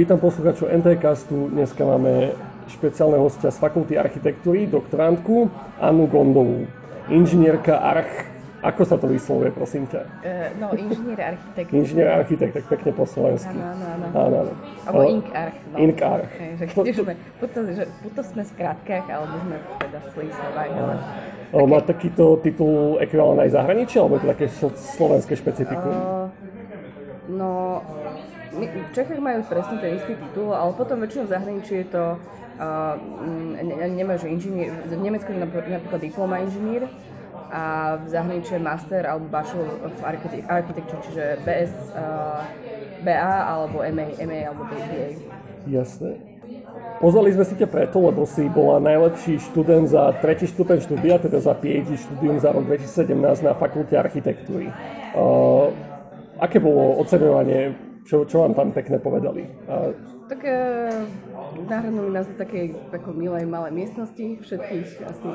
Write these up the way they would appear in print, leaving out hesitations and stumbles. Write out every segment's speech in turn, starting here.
Vítam poslucháčov NTCastu. Dneska máme špeciálneho hostia z fakulty architektúry, doktorantku Annu Gondovú. Inžinierka arch... Ako sa to vyslovuje, prosím ťa? No, inžinier-architekt. Inžinier-architekt, tak pekne po slovensky. Áno. Alebo ink-arch. No. Ink-arch. Buď to sme v skratkách, alebo sme teda slísovali. Má takýto titul ekvivalent aj zahraničí, alebo je to také slovenské špecifikum? No... My v Čechách majú presne ten istý titul, ale potom väčšinou v zahraničí je to, nemajú, že inžinier, v Nemecku je napríklad diploma inžinier a v zahraničí je master alebo bachelor of architecture, čiže BS, BA alebo MA alebo BA. Jasné. Pozvali sme si ťa preto, lebo si bola najlepší študent za tretí stupeň štúdia, teda za PhD štúdium za rok 2017 na fakulte architektúry. Aké bolo oceňovanie? Čo vám tam pekne povedali? Tak nahrnuli nás do takej milej malej miestnosti, všetkých asi,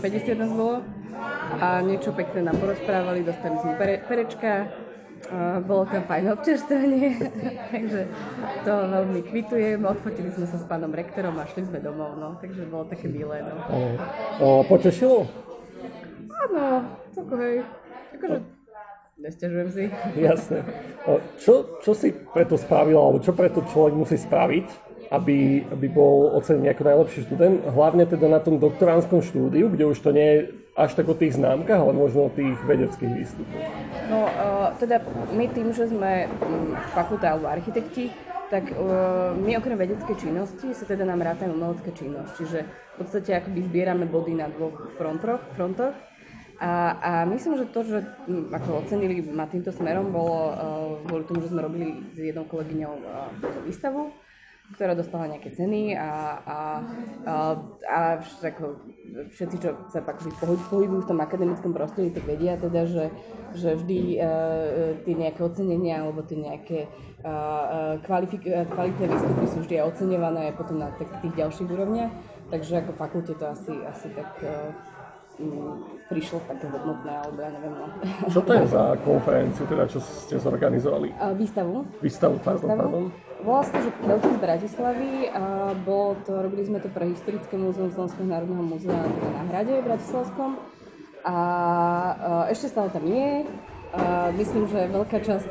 50 nás bolo a niečo pekné nám porozprávali, dostali sme perečka, bolo tam fajné občerstvenie, takže to veľmi kvitujem, odfotili sme sa s pánom rektorom a šli sme domov, no, takže bolo také milé. No. Potešilo? Áno, celko. Nesťažujem si. Jasné. Čo si preto spravila, alebo čo preto človek musí spraviť, aby bol ocenený ako najlepší študent, hlavne teda na tom doktoránskom štúdiu, kde už to nie je až tak o tých známkach, ale možno o tých vedeckých výstupoch? No, teda my tým, že sme fakulta alebo architekti, tak my okrem vedeckej činnosti sa teda nám ráta umelecké činnosť, čiže v podstate akoby zbierame body na dvoch frontoch. A myslím, že to, že ako ocenili ma týmto smerom, bolo kvôli tomu, že sme robili s jednou kolegyňou výstavu, ktorá dostala nejaké ceny a všetci, čo sa pohybujú v tom akademickom prostredí, tak vedia teda, že vždy tie nejaké ocenenia alebo tie nejaké kvalitné výstupy sú vždy oceňované potom na tých ďalších úrovniach, takže ako fakulte to asi tak... prišlo také hodnotné, alebo ja neviem. No. Čo to je za konferenciu, teda čo ste zorganizovali? Výstavu. Volá sa to, že Veľký z Bratislavy, robili sme to pre Historické múzeum Slovenského národného múzea na hrade bratislavskom a ešte stále tam je. Myslím, že veľká časť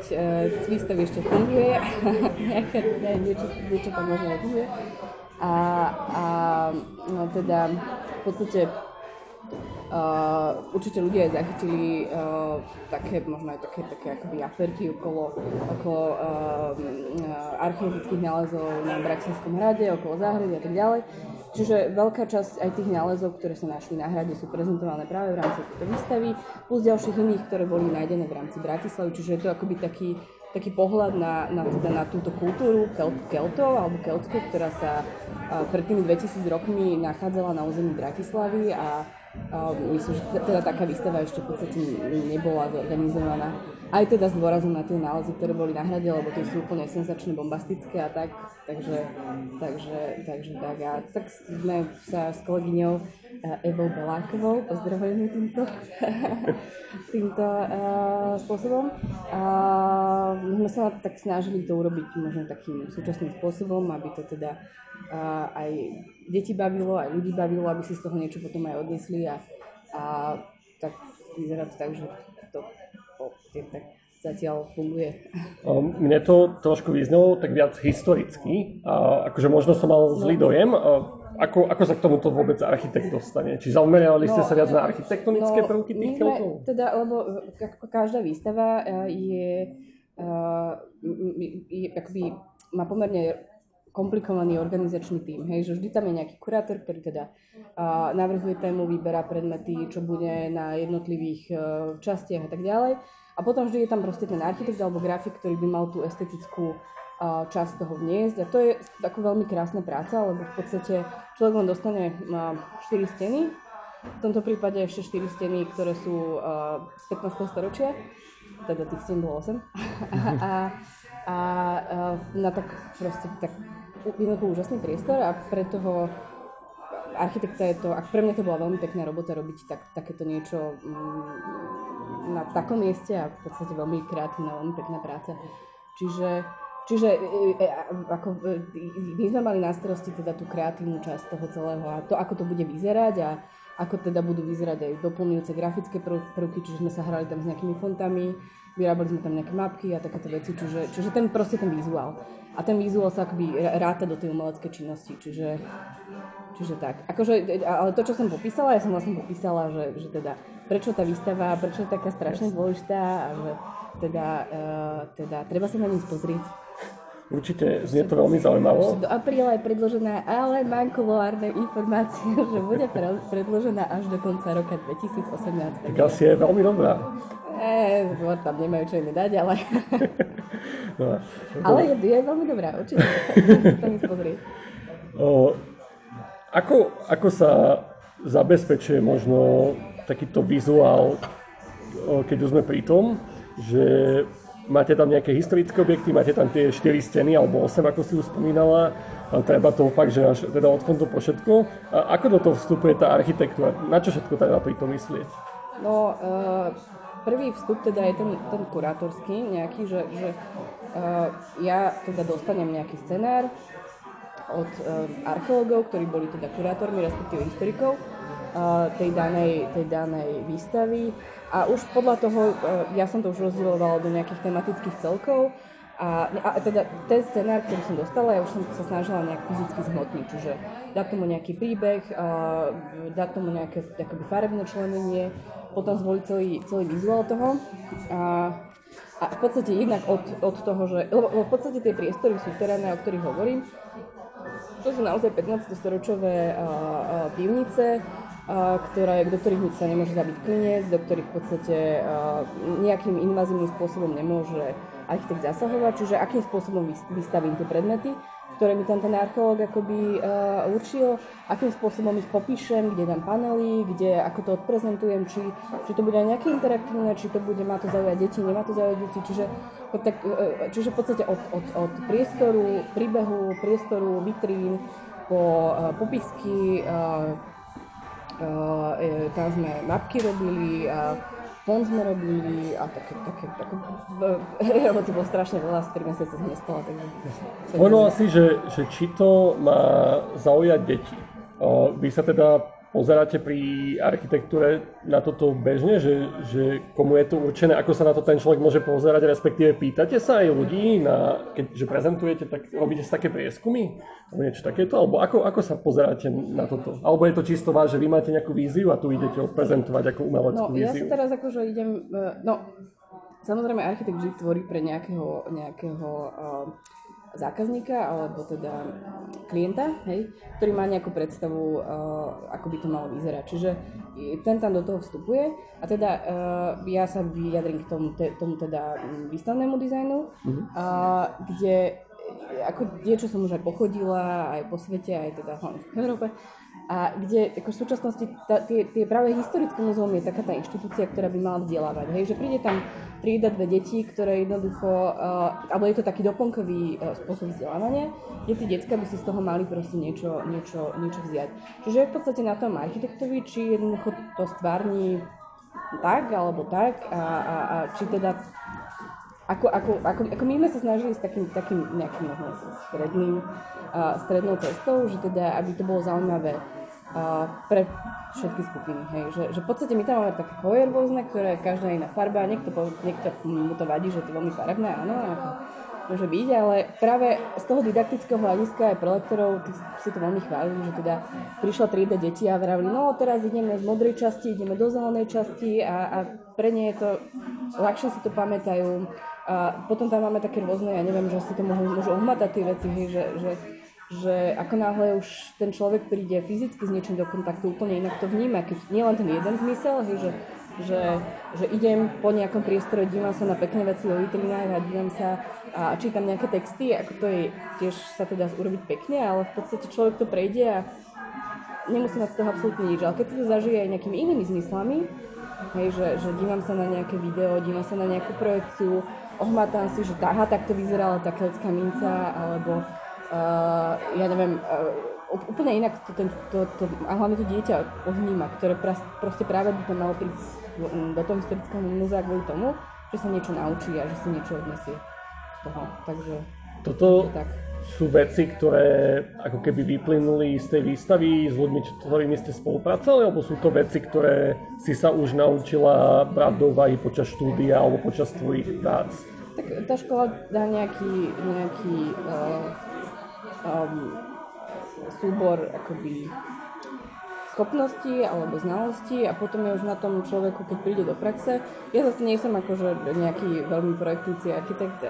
výstavy ešte funguje, niečo tam možno funguje. Teda v podstate určite ľudia aj zachytili také, možno aj také akoby aferky okolo archeologických nálezov na Bratislavskom hrade, okolo záhrady a tak ďalej. Čiže veľká časť aj tých nálezov, ktoré sa našli na hrade, sú prezentované práve v rámci tejto výstavy, plus ďalších iných, ktoré boli nájdené v rámci Bratislavy. Čiže je to akoby taký pohľad na túto kultúru Keltov alebo Keltskú, ktorá sa pred tými 2000 rokmi nachádzala na území Bratislavy a myslím, že teda taká výstava ešte v podstate nebola zorganizovaná. Aj teda s dôrazom na tie nálezy, ktoré boli na hrade, lebo tie sú úplne senzačné, bombastické a tak. Takže tak. A tak sme sa s kolegyňou Evou Belákovou, pozdravujeme týmto spôsobom. My sme sa tak snažili to urobiť možno takým súčasným spôsobom, aby to teda aj deti bavilo, aj ľudí bavilo, aby si z toho niečo potom aj odnesli a tak vyzerá to tak, že to zatiaľ funguje. Mne to trošku vyznelo tak viac historicky, akože možno som mal zlý dojem. Ako sa k tomuto vôbec architekt dostane? Či zamerali ste sa viac na architektonické prvky tých Keltov? Teda, lebo každá výstava je akoby, má pomerne komplikovaný organizačný tím, hej, že vždy tam je nejaký kurátor, ktorý teda navrhuje tému, vyberá predmety, čo bude na jednotlivých častiach a tak ďalej. A potom vždy je tam proste ten architekt alebo grafik, ktorý by mal tú estetickú časť toho vniesť. A to je takú veľmi krásna práca, lebo v podstate človek len dostane 4 steny, v tomto prípade ešte 4 steny, ktoré sú z 15. storočia, teda tých stien bolo 8, a na tak proste tak jednoducho úžasný priestor a pre toho architekta je to, a pre mňa to bola veľmi pekná robota robiť takéto niečo na takom mieste a v podstate veľmi kreatívna, veľmi pekná práca. Čiže Čiže ako, my sme mali na starosti teda tú kreatívnu časť toho celého a to, ako to bude vyzerať a ako teda budú vyzerať aj doplňujúce grafické prvky, čiže sme sa hrali tam s nejakými fontami, vyrábali sme tam nejaké mapky a takéto veci, čiže ten proste ten vizuál. A ten vizuál sa akoby ráta do tej umeleckej činnosti, čiže tak. Akože, ale to, čo som popísala, ja som vlastne popísala, že teda prečo tá výstava, prečo je taká strašne dôležitá a že teda treba sa na ňu pozrieť. Určite je to veľmi zaujímavé. Do apríla je predložená, ale mám kulárne informácie, že bude predložená až do konca roka 2018. Tak asi je veľmi dobrá. Tam nemajú čo iné dať, ale... No, ale je veľmi dobrá, určite. To mi pozrieť. Ako sa zabezpečuje možno takýto vizuál, keď už sme pri tom, že... Máte tam nejaké historické objekty, máte tam tie 4 steny, alebo 8, ako si už spomínala. Treba to fakt, že až teda od fondu po všetko. A ako do toho vstupuje tá architektúra? Na čo všetko treba pri tom myslieť? No, prvý vstup teda je ten kurátorský nejaký, že ja teda dostanem nejaký scenár od archeológov, ktorí boli teda kurátormi, respektíve historikov tej danej výstavy. A už podľa toho, ja som to už rozdielovala do nejakých tematických celkov a teda ten scenár, ktorý som dostala, ja už som sa snažila nejak fyzicky zhmotniť, čiže dať tomu nejaký príbeh, dať tomu nejaké akoby farebné členenie, potom zvoliť celý vizuál toho. A v podstate jednak od toho, že lebo v podstate tie priestory sú terénne, o ktorých hovorím, to sú naozaj 15-storočové pivnice, do ktorých sa nemôže zabiť klinec, do ktorých v podstate nejakým invazívnym spôsobom nemôže architekt zasahovať, čiže akým spôsobom vystavím tie predmety, ktoré mi tam ten archeológ akoby určil, akým spôsobom ich popíšem, kde dám panely, ako to odprezentujem, či to bude aj nejaké interaktívne, má to zaujať deti, nemá to zaujať deti, čiže v podstate od priestoru, príbehu, priestoru, vitrín, po popisky, tam sme mapky robili a fond sme robili a to bolo strašne veľa, 3 mesiace som nespala. Ono asi, že či to má zaujať deti. Vy sa teda pozeráte pri architektúre na toto bežne, že komu je to určené, ako sa na to ten človek môže pozerať, respektíve pýtate sa aj ľudí, keďže prezentujete, tak robíte si také prieskumy, alebo niečo takéto, alebo ako sa pozeráte na toto? Alebo je to čisto vás, že vy máte nejakú víziu a tu idete odprezentovať ako umeleckú víziu? No ja sa teraz akože idem, samozrejme architekt vždy tvorí pre nejakého zákazníka, alebo teda klienta, hej, ktorý má nejakú predstavu, ako by to malo vyzerať. Čiže ten tam do toho vstupuje a teda ja sa vyjadrím k tomu teda výstavnému dizajnu, kde ako niečo som už aj pochodila, aj po svete, aj teda v Európe, a kde ako v súčasnosti tie práve historické múzeum je taká tá inštitúcia, ktorá by mala vzdelávať, hej, že príde tam trieda dve deti, ktoré jednoducho, alebo je to taký doplnkový spôsob vzdelávania, kde tie decká by si z toho mali proste niečo vziať. Čiže v podstate na tom architektovi, či jednoducho to stvárni tak, alebo tak, a či teda ako my sme sa snažili s takým nejakým strednou cestou, že teda, aby to bolo zaujímavé pre všetky skupiny, hej, že v podstate my tam máme také koje rôzne, ktoré každá iná farba, niekto mu to vadí, že to je veľmi farebné, áno, môže byť, ale práve z toho didaktického hľadiska aj pre lektorov si to veľmi chválili, že teda prišla 3D deti a vravili, no teraz ideme z modrej časti, ideme do zelenej časti a pre nie je to, ľahšie si to pamätajú, a potom tam máme také rôzne, ja neviem, že si to môžu ohmatať tie veci, hej, že ako náhle už ten človek príde fyzicky s niečím do kontaktu, úplne inak to vníma, keď nie len ten jeden zmysel, hej, že idem po nejakom priestore, dívam sa na pekné veci o vitrinách a dívam sa a čítam nejaké texty, ako to je, tiež sa to dá urobiť pekne, ale v podstate človek to prejde a nemusí mať z toho absolútne nič, ale keď sa to zažije aj nejakými inými zmyslami, hej, že dívam sa na nejaké video, dívam sa na nejakú projekciu, ohmatám si, že aha, takto vyzerala tá keľská minca, alebo ja neviem, úplne inak a hlavne to dieťa ovníma, ktoré proste práve by tam malo prísť do toho historického múzea kvôli tomu, že sa niečo naučí a že si niečo odnesie z toho. Takže Toto sú veci, ktoré ako keby vyplynuli z tej výstavy s ľuďmi, ktorými ste spolupracovali, alebo sú to veci, ktoré si sa už naučila brať do úvahy počas štúdia alebo počas tvojich prác? Tak tá škola dá nejaký súbor akoby schopnosti alebo znalosti a potom je už na tom človeku, keď príde do praxe. Ja zase nie som akože nejaký veľmi projektujúci architekt,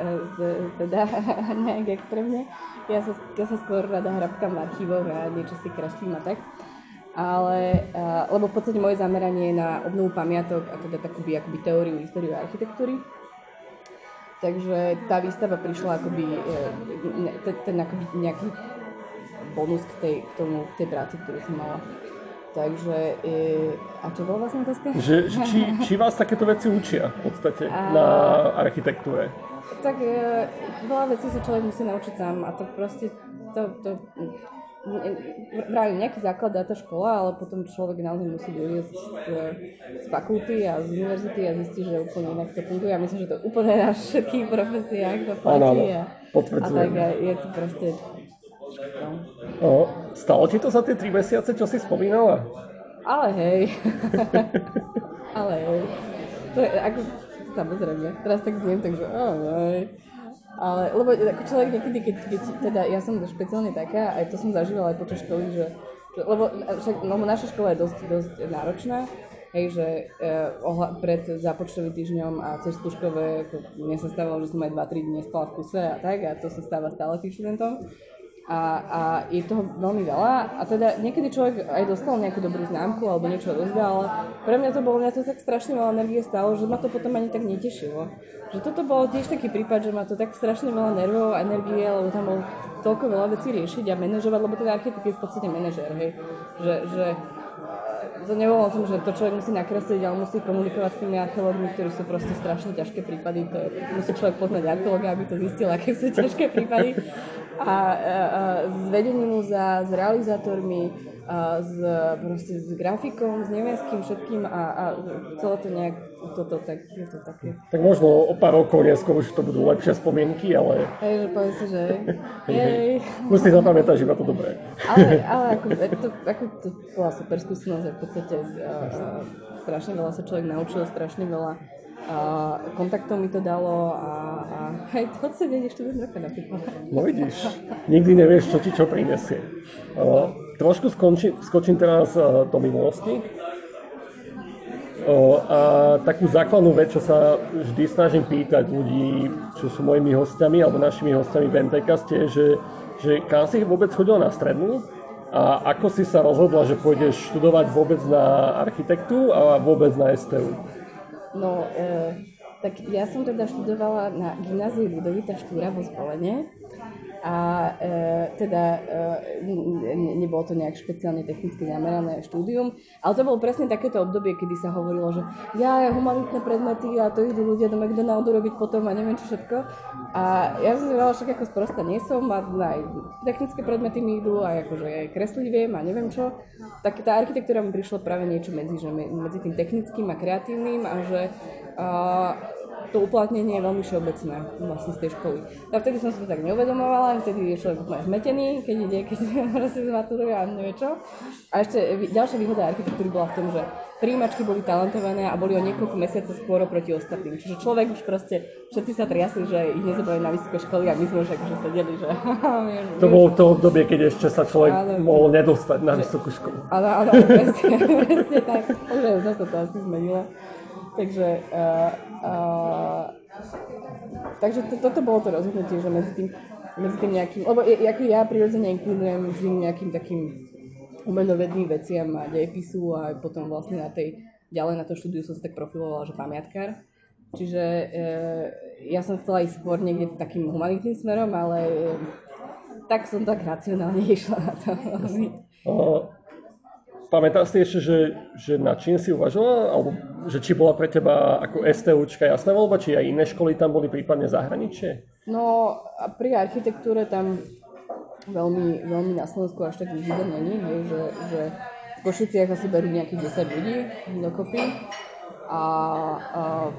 teda nejak extrémne. Ja sa skôr rada hrabkám v archívoch a niečo si kreslím a tak. Ale, lebo v podstate moje zameranie je na obnovu pamiatok a teda takú akoby teóriu, históriu architektúry. Takže tá výstava prišla akoby ten akoby nejaký bonus k tej práci, ktorú som mala. Takže, a čo bola vlastne otázka? Či vás takéto veci učia v podstate na architektúre? Tak veľa vecí sa človek musí naučiť sám a to proste, vraj nejaký základ dá tá škola, ale potom človek naozaj musí dojsť z fakulty a z univerzity a zistí, že úplne inak to funguje. Ja myslím, že to úplne na všetkých profesiách to platí a tak je to proste... Stalo ti to za tie 3 mesiace, čo si spomínala? Ale hej. To je ako, samozrejme, teraz tak zniem, takže Ale, lebo ako človek niekedy, keď teda ja som špeciálne taká, aj to som zažívala aj počas školy, že lebo však, naša škola je dosť náročná, hej, že pred zápočtovým týždňom a cez skúškové, mne sa stávalo, že som aj 2-3 dní nespala v kuse a tak, a to sa stáva stále tým študentom. A je toho veľmi veľa a teda niekedy človek aj dostal nejakú dobrú známku alebo niečo odozdal, ale pre mňa to bolo tak strašne veľa energie stálo, že ma to potom ani tak netešilo. Že toto bolo tiež taký prípad, že ma to tak strašne veľa nervov a energie, lebo tam bolo toľko veľa vecí riešiť a manažovať, lebo teda architekt je v podstate manažér, hej, že to nebolo o tom, že to človek musí nakresliť, ale musí komunikovať s tými archeológmi, ktorí sú proste strašne ťažké prípady. To je, musí človek poznať archeológa, aby to zistil, aké sú ťažké prípady. A s vedením múzea, s realizátormi, s grafikom, s nemeckým všetkým a celé to nejak je to také. Tak možno o pár rokov neskôr už to budú lepšie spomienky, ale... Hej, že poviem si, že jej. Musíš zapamätať, že iba to dobré. Ale to bola super skúsenosť, v podstate strašne veľa sa človek naučil, strašne veľa kontaktov mi to dalo a aj to odsedenie študent roka napríklad. No vidíš, nikdy nevieš, čo ti čo prinesie. Trošku skočím teraz do minulosti. A takú základnú vec, čo sa vždy snažím pýtať ľudí, čo sú mojimi hostiami alebo našimi hostiami v NTCaste, že kam si vôbec chodila na strednú a ako si sa rozhodla, že pôjdeš študovať vôbec na architektúru a vôbec na STU? No, tak ja som teda študovala na Gymnáziu Ľudovíta Štúra vo Zvolene a nebolo to nejak špeciálne technicky zamerané štúdium, ale to bolo presne takéto obdobie, kedy sa hovorilo, že humanitné predmety a to idú ľudia do McDonaldu robiť potom a neviem čo všetko. A ja som si hovorila, však ako sprosta nie som a aj technické predmety mi idú a akože aj kresliť viem a neviem čo. Tak tá architektúra mi prišla práve niečo medzi tým technickým a kreatívnym a že to uplatnenie je veľmi všeobecné vlastne z tej školy. A vtedy som si to tak neuvedomovala, vtedy je človek úplne zmetený, keď zmaturuje a nevie čo. A ešte ďalšia výhoda architektúry bola v tom, že prijímačky boli talentované a boli o niekoľko mesiacov skôr proti ostatným. Čiže človek už proste, všetci sa triasli, že ich nezobrali na vysoké školy a my sme už akože sedeli, že... To bolo to obdobie, keď ešte sa človek mohol nedostať na vysokú školu. Áno, presne tak. Že už sa to asi zmenilo. Takže toto bolo to rozhodnutie, že medzi tým nejakým, lebo ako ja prirodzene inklinujem vždy nejakým takým umenovedným veciam a dejepisu a potom vlastne ďalej na to štúdiu som sa tak profilovala, že pamiatkár. Čiže ja som chcela ísť skôr niekde takým humanitným smerom, ale tak som tak racionálne išla na to. Pamätáš si ešte, že na čím si uvažovala, alebo že či bola pre teba ako STUčka jasná voľba, či aj iné školy tam boli prípadne zahraničie? No, pri architektúre tam veľmi, veľmi na Slovensku až tak výzva není, že v Košiciach asi berú nejakých 10 ľudí dokopy a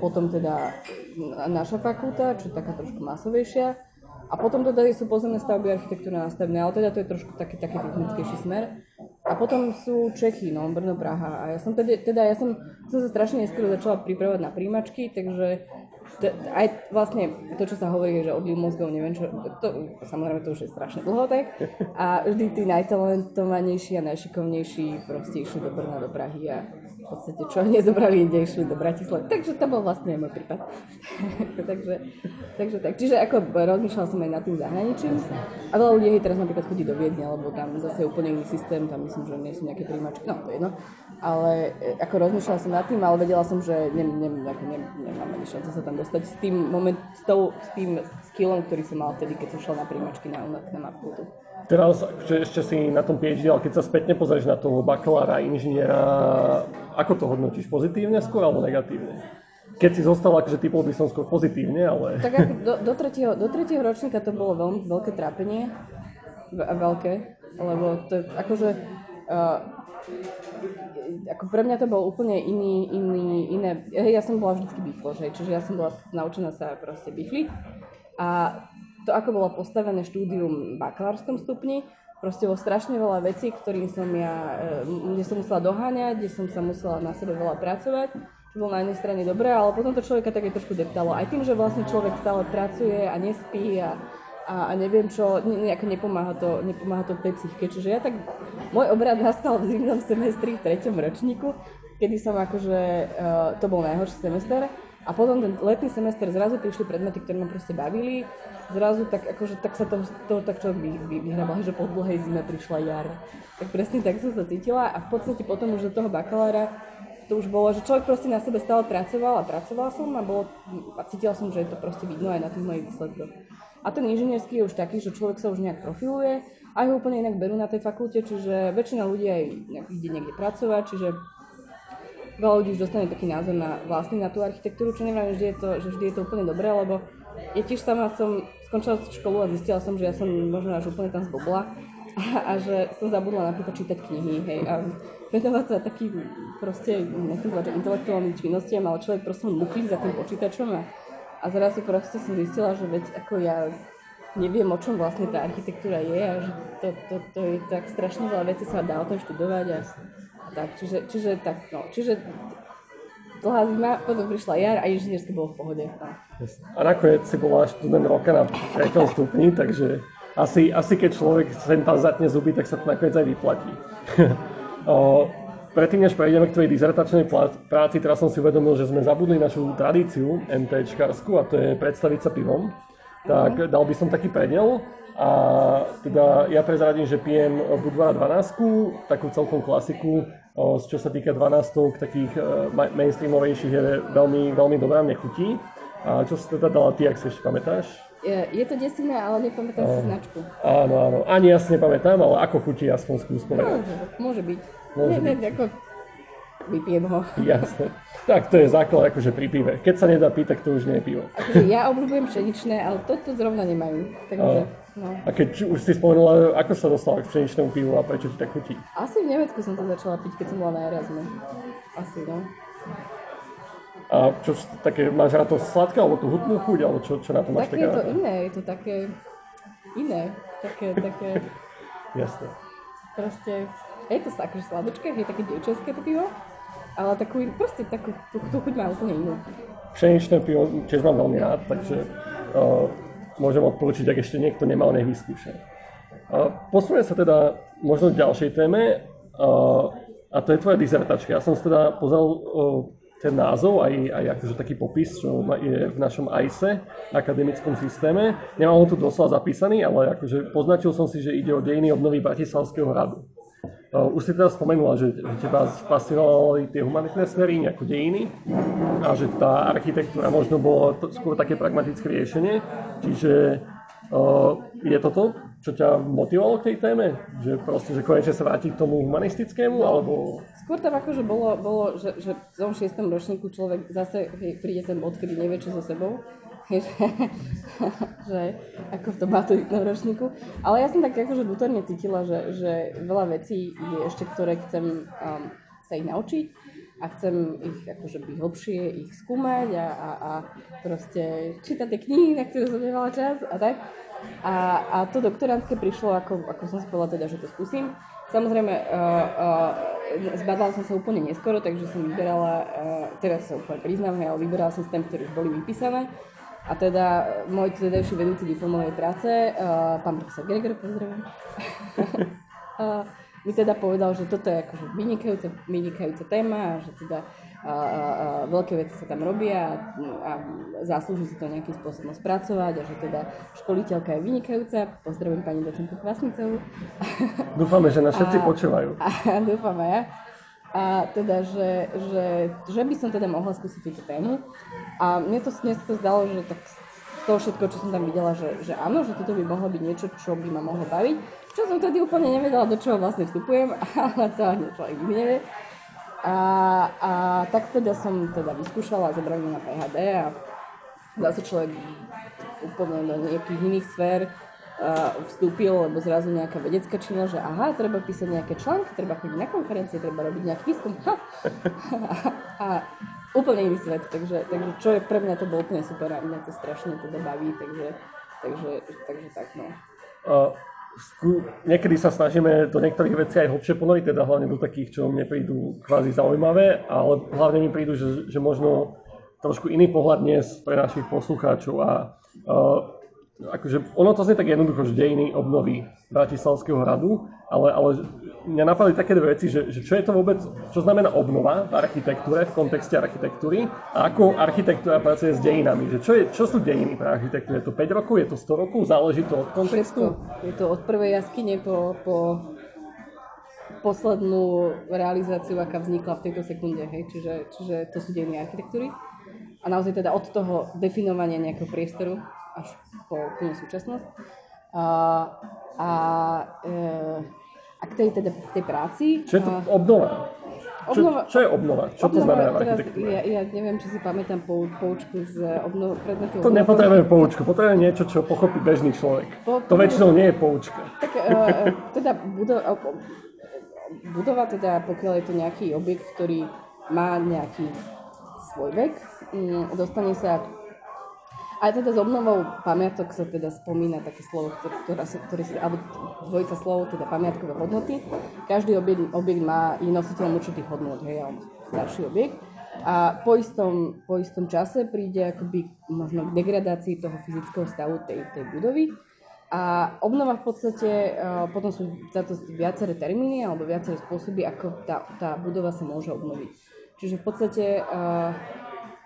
potom teda naša fakulta, čo je taká trošku masovejšia. A potom teda sú pozemné stavby, architektúra nástavné, ale teda to je trošku taký technickejší smer. A potom sú Čechy, no, Brno, Praha. A ja som teda sa strašne neskôr začala pripravovať na príjmačky, takže aj vlastne to, čo sa hovorí, že odliv mozgov, neviem čo, to, samozrejme to už je strašne dlho tak. A vždy tí najtalentovanejší a najšikovnejší proste išli do Brna, do Prahy a v podstate čo nezobrali inde, išli do Bratislavy. Takže to bol vlastne môj prípad. takže tak. Čiže ako rozmýšľala som aj nad tým zahraničím. A veľa ľudí teraz napríklad chodí do Viedne, lebo tam zase je úplne iný systém, tam myslím, že nie sú nejaké príjmačky, no to je jedno. Ale ako rozmýšľala som nad tým, ale vedela som, že nemám ani šancu sa tam dostať s tým skillom, ktorý som mala vtedy, keď som šla na príjmačky na matkultu. Teraz ešte si na tom PhD, ale keď sa spätne pozrieš na toho bakalára, inžiniera, ako to hodnotíš? Pozitívne skôr alebo negatívne? Keď si zostala, akože typol by som skôr pozitívne, ale... Tak ako do tretieho ročníka to bolo veľmi veľké trápenie. Veľké, lebo to akože... Ako pre mňa to bol úplne iné... Hej, ja som bola vždycky bifloš, čiže ja som bola naučená sa proste bifliť. A to, ako bolo postavené štúdium v bakalárskom stupni, proste bolo strašne veľa vecí, ktorým som ja, kde som musela doháňať, kde som sa musela na sebe veľa pracovať, čo bolo na jednej strane dobré, ale potom to človeka také trošku deptalo. Aj tým, že vlastne človek stále pracuje a nespí a neviem čo, nejako nepomáha to v tej psychike. Čiže ja tak, môj obrad nastal v zimnom semestri v 3. ročníku, kedy som akože, to bol najhorší semester. A potom ten letný semester zrazu prišli predmety, ktoré ma proste bavili. Zrazu tak akože tak sa to tak človek vyhrabal, že po dlhej zime prišla jar. Tak presne tak som sa cítila a v podstate potom už do toho bakalára to už bolo, že človek proste na sebe stále pracoval a pracovala som a cítila som, že je to proste vidno aj na tých mojich výsledkoch. A ten inžinierský je už taký, že človek sa už nejak profiluje a ho úplne inak berú na tej fakulte, čiže väčšina ľudí aj ide niekde pracovať, čiže veľa ľudí už dostane taký názor na tú architektúru, čo neviem, že vždy je to úplne dobré, lebo ja tiež sama som skončila školu a zistila som, že ja som možno až úplne tam zbobla a že som zabudla napríklad čítať knihy, hej, a venovať sa takým proste, nechcem povedať, že intelektuálnym činnostiam, ale človek proste muklí za tým počítačom a zrazu proste som zistila, že veď ako ja neviem, o čom vlastne tá architektúra je a že to je tak strašne veľa vecí sa dá o tom študovať a tak, čiže tak, no, čiže dlhá zima, potom prišla jar a inžinierské bolo v pohode. A nakoniec si bola študent roka na 3. stupni, takže asi keď človek sem tam zatne zuby, tak sa to nakoniec aj vyplatí. Predtým, než prejdeme k tvojej dizertačnej práci, teraz som si uvedomil, že sme zabudli našu tradíciu MTčkarsku, a to je predstaviť sa pivom. Tak dal by som taký prediel a teda ja prezradím, že pijem Budvar 12, takú celkom klasiku, čo sa týka 12 takých mainstreamovejších je veľmi, veľmi dobrá, mne chutí. A čo si teda dala ty, ak si ešte pamätáš? Je to desina, ale nepamätám si značku. Áno, ani ja si nepamätám, ale ako chutí, aspoň skús povedať. Môže byť. Ako vypijem ho. Jasne. Tak to je základ akože pri pive. Keď sa nedá piť, tak to už nie je pivo. Akože ja obľúbujem pšeničné, ale toto zrovna nemajú. Takže, no. A keď už si spomenula, ako sa dostala k pšeničnému pivu a prečo ti tak chutí? Asi v Nemecku som to začala piť, keď som bola na Erasme. Asi, no. A čo, také, máš rád to sladké, alebo tú hutnú chuť, alebo čo na to máš také rád? Také je to iné, je to také iné, také... Jasne. Proste, je to akože sladočké, je také dievčenské to pivo, ale takú, proste takú, tú chuť má úplne inú. Pšeničné pivo tiež mám veľmi rád, takže môžem odporúčiť, ak ešte niekto nemal, nech vyskúša. Posuneme sa teda možno k ďalšej téme, a to je tvoja dizertačka. Ja som si teda pozeral ten názov, aj akože taký popis, čo je v našom ICE, akademickom systéme. Nemám ho tu doslova zapísaný, ale akože poznačil som si, že ide o dejiny obnovy Bratislavského hradu. Už si teda spomenula, že teba fascinovali tie humanitné smery, nejako dejiny, a že tá architektúra možno bolo skôr také pragmatické riešenie. Čiže je toto, čo ťa motivovalo k tej téme? Že proste, že konečne sa vráti k tomu humanistickému, alebo... Skôr tam akože bolo že v tom 6. ročníku človek zase príde ten bod, kedy nevie, čo so sebou. Že ako v tom maturitnom ročníku. Ale ja som tak akože vnútorne cítila, že veľa vecí je ešte, ktoré chcem sa ich naučiť a chcem ich akože byť hlbšie, ich skúmať a proste čítať tie knihy, na ktoré som nevala čas a tak. A to doktorantské prišlo, ako som spela teda, že to skúsim. Samozrejme, zbadala som sa úplne neskoro, takže som vyberala, teraz sa úplne priznám, ale vyberala som tam, ktoré už boli vypísané. A teda môj tedajší vedúci diplomovej práce, pán profesor Gregor, pozdravím, mi teda povedal, že toto je akože vynikajúca téma, že teda veľké veci sa tam robia a zaslúži si to nejakým spôsobom spracovať a že teda školiteľka je vynikajúca. Pozdravím pani docentku Kvasnicovú. Dúfame, že nás všetci počúvajú. Dúfam aj ja. A teda, že by som teda mohla skúsiť túto tému. A mne to dnes to zdalo, že tak z toho všetko, čo som tam videla, že áno, že toto by mohlo byť niečo, čo by ma mohlo baviť. Čo som tedy úplne nevedela, do čoho vlastne vstupujem, ale to ani človek nevie. A tak teda som teda vyskúšala, zabrali ma na PhD a zase človek úplne do nejakých iných sfér vstúpil, lebo zrazu nejaká vedecká činnosť, že aha, treba písať nejaké články, treba chodiť na konferencie, treba robiť nejaký výskum. A úplne iný svet, takže čo je pre mňa, to bolo úplne super a mňa to strašne teda baví, takže tak no. Niekedy sa snažíme do niektorých vecí aj hlbšie ponoriť, teda hlavne do takých, čo mne prídu kvázi zaujímavé, ale hlavne mi prídu, že možno trošku iný pohľad dnes pre našich poslucháčov a akože ono to znie tak jednoducho, že dejiny obnovy Bratislavského hradu, ale mňa napadli také dve veci, že čo je to vôbec, čo znamená obnova v architektúre, v kontexte architektúry a ako architektúra pracuje s dejinami, že čo sú dejiny pre architektúru, je to 5 rokov, je to 100 rokov, záleží to od kontextu? Všetko. Je to od prvej jaskyne po poslednú realizáciu, aká vznikla v tejto sekunde, hej, čiže to sú dejiny architektúry a naozaj teda od toho definovania nejakého priestoru až po úplnú súčasnosť. A k tej práci... Čo je to obnova? Čo je obnova? Čo obnova, to znamená v architektúre? Ja neviem, či si pamätám poučku z predmetu... To nepotrebujeme poučku, potrebujeme niečo, čo pochopí bežný človek. To väčšinou nie je poučka. Tak teda budova, teda, pokiaľ je to nejaký objekt, ktorý má nejaký svoj vek, dostane sa... A teda s obnovou pamiatok sa teda spomína také slovo, alebo dvojica slov, teda pamiatkové hodnoty. Každý objekt má nositeľom určitých hodnot, hej, starší objekt. A po istom čase príde akoby možno k degradácii toho fyzického stavu tej budovy. A obnova v podstate, potom sú za to viaceré termíny alebo viaceré spôsoby, ako tá budova sa môže obnoviť. Čiže v podstate...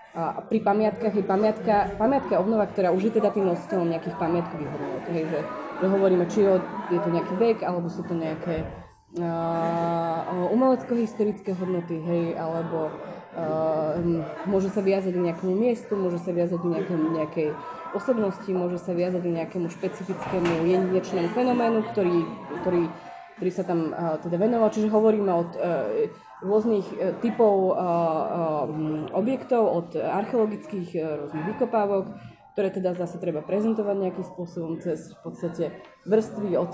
A pri pamiatkách je pamiatka je obnova, ktorá už je teda tým nositeľom nejakých pamiatkových hodnot. Hej, že hovoríme, či je to nejaký vek, alebo sú to nejaké umelecko-historické hodnoty, hej, alebo môže sa viazať k nejakému miestu, môže sa viazať k nejakej osobnosti, môže sa viazať k nejakému špecifickému jedinečnému fenoménu, ktorý sa tam teda venoval. Čiže hovoríme od rôznych typov objektov, od archeologických rôznych vykopávok, ktoré teda zase treba prezentovať nejakým spôsobom cez v podstate vrstvy od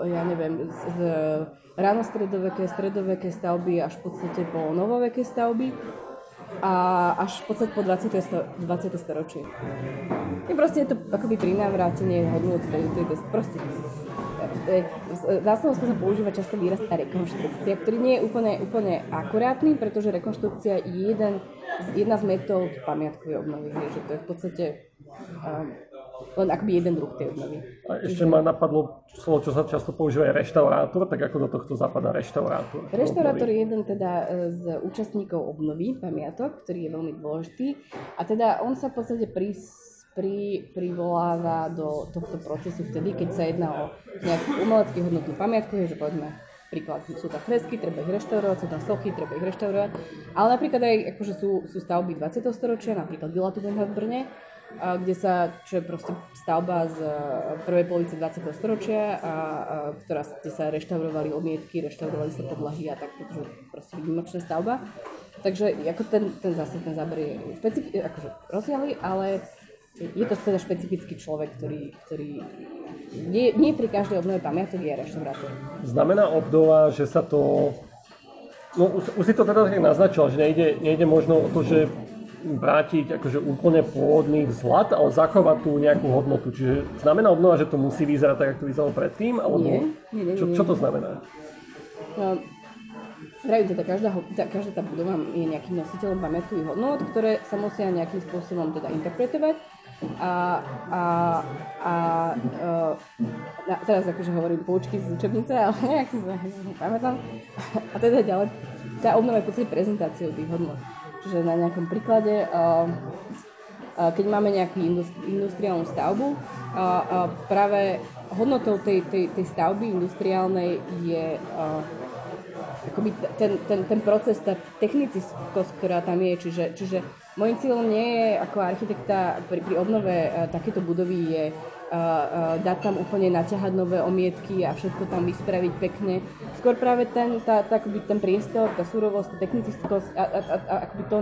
ja neviem, z ranostredoveké, stredoveké stavby až v podstate po novoveké stavby a až v podstate po 20. storočie. I proste je to akoby prinávrátenie hodnot tej proste. Na Slovensku sa používa často výraz rekonštrukcia, ktorý nie je úplne akurátny, pretože rekonštrukcia je jedna z metód pamiatkovej obnovy, že to je v podstate len akoby jeden druh tej obnovy. A ešte ma napadlo slovo, čo sa často používa, je reštaurátor, tak ako do tohto zapadá reštaurátor? Reštaurátor je jeden teda z účastníkov obnovy pamiatok, ktorý je veľmi dôležitý a teda on sa v podstate privoláva do tohto procesu vtedy, keď sa jedná o nejakú umelecky hodnotnú pamiatku, že povedzme, príklad, sú tam fresky, treba ich reštaurovať, sú tam sochy, treba ich reštaurovať, ale napríklad aj akože sú stavby 20. storočia, napríklad Vila Tugendhat v Brne, kde sa, čo je proste stavba z prvej polovice 20. storočia, kde sa reštaurovali omietky, reštaurovali sa podlahy a tak, pretože proste výnimočná stavba. Takže ako ten záber je akože rozsiahly, ale je to teda špecifický človek, ktorý nie pri každej obnove pamiatok je reštaurátor. Znamená obnova, že sa to... No už si to teda tak naznačila, že nejde možno o to, že vrátiť akože úplne pôvodný vzhľad, ale zachovať tú nejakú hodnotu. Čiže znamená obnova, že to musí vyzerať tak, ako to vyzeralo predtým? Alebo nie. Čo to znamená? Vrajú teda, každá tá budova je nejakým nositeľom pamätu i hodnot, ktoré sa musia nejakým spôsobom teda interpretovať. A teraz akože hovorím poučky z učebnice, ale nejak si pamätám. A teda ďalej, tá obnova je podstate prezentáciou tých hodnot. Čiže na nejakom príklade, keď máme nejakú industriálnu stavbu, práve hodnotou tej stavby industriálnej je akoby ten proces, tá techniciskosť, ktorá tam je. Čiže môjim cieľom nie je ako architekta pri obnove takéto budovy je dať tam úplne naťahať nové omietky a všetko tam vyspraviť pekne. Skôr práve ten priestor, tá surovosť, tá techniciskosť a akoby to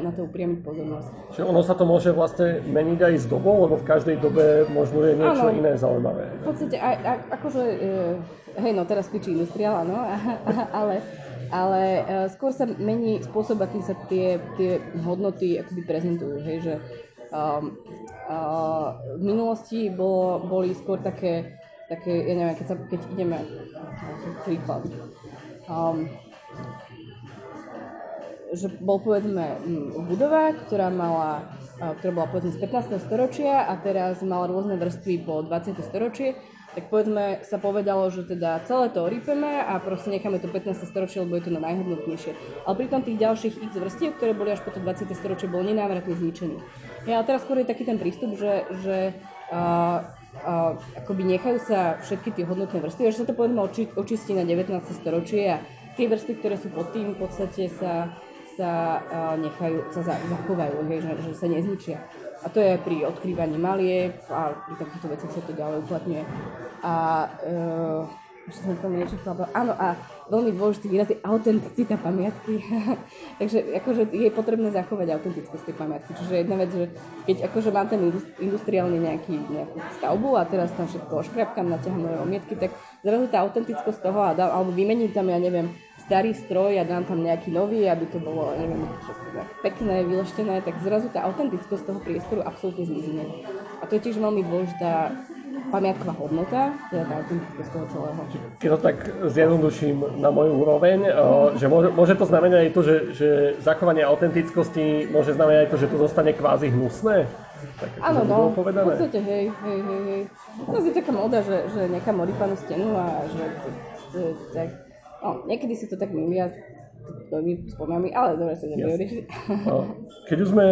na to upriamiť pozornosť. Čiže ono sa to môže vlastne meniť aj s dobou, lebo v každej dobe možno je niečo iné zaujímavé. V podstate akože... Hej, no teraz fičí industriál, áno, ale skôr sa mení spôsob, akým sa tie hodnoty akoby prezentujú, hej, že v minulosti boli skôr také, ja neviem, keď ideme, príklad, že bol povedzme budova, ktorá bola povedzme z 15. storočia a teraz mala rôzne vrstvy po 20. storočie, tak povedzme sa povedalo, že teda celé to orípeme a proste necháme to 15. storočie, lebo je to najhodnotnejšie. Ale pritom tých ďalších x vrstiev, ktoré boli až po to 20. storočie, bolo nenávratne zničené. Ja teraz skôr je taký ten prístup, že akoby nechajú sa všetky tie hodnotné vrstvy, že sa to povedzme očistí na 19. storočie a tie vrstvy, ktoré sú pod tým, v podstate sa nechajú, sa zachovajú, že sa nezničia. A to je pri odkrývaní malieb a pri takýchto veciach sa to ďalej uplatňuje. A veľmi dôležitý výraz je autenticita pamiatky. Takže akože je potrebné zachovať autentickosť tej pamiatky. Čiže jedna vec, že keď akože mám tam industriálne nejakú stavbu a teraz tam všetko oškrapkám, natiaham nové omietky, tak zrazu tá autentickosť toho alebo vymením tam, ja neviem, starý stroj a dám tam nejaký nový, aby to bolo, neviem, pekné, vyleštené, tak zrazu tá autentickosť toho priestoru absolútne zmizne. A to je tiež veľmi dôležitá pamiatková hodnota, teda tá autentickosť toho celého. Keď to tak zjednoduším na moju úroveň, že môže to znamenať aj to, že zachovanie autentickosti môže znamenať aj to, že to zostane kvázi hnusné? Áno, no, v podstate, hej. To je taká moda, že nejaká modipanú stenu a že tak... No, niekedy si to tak milia s novými spomami, ale dobre sa nebude riešiť. Keď už sme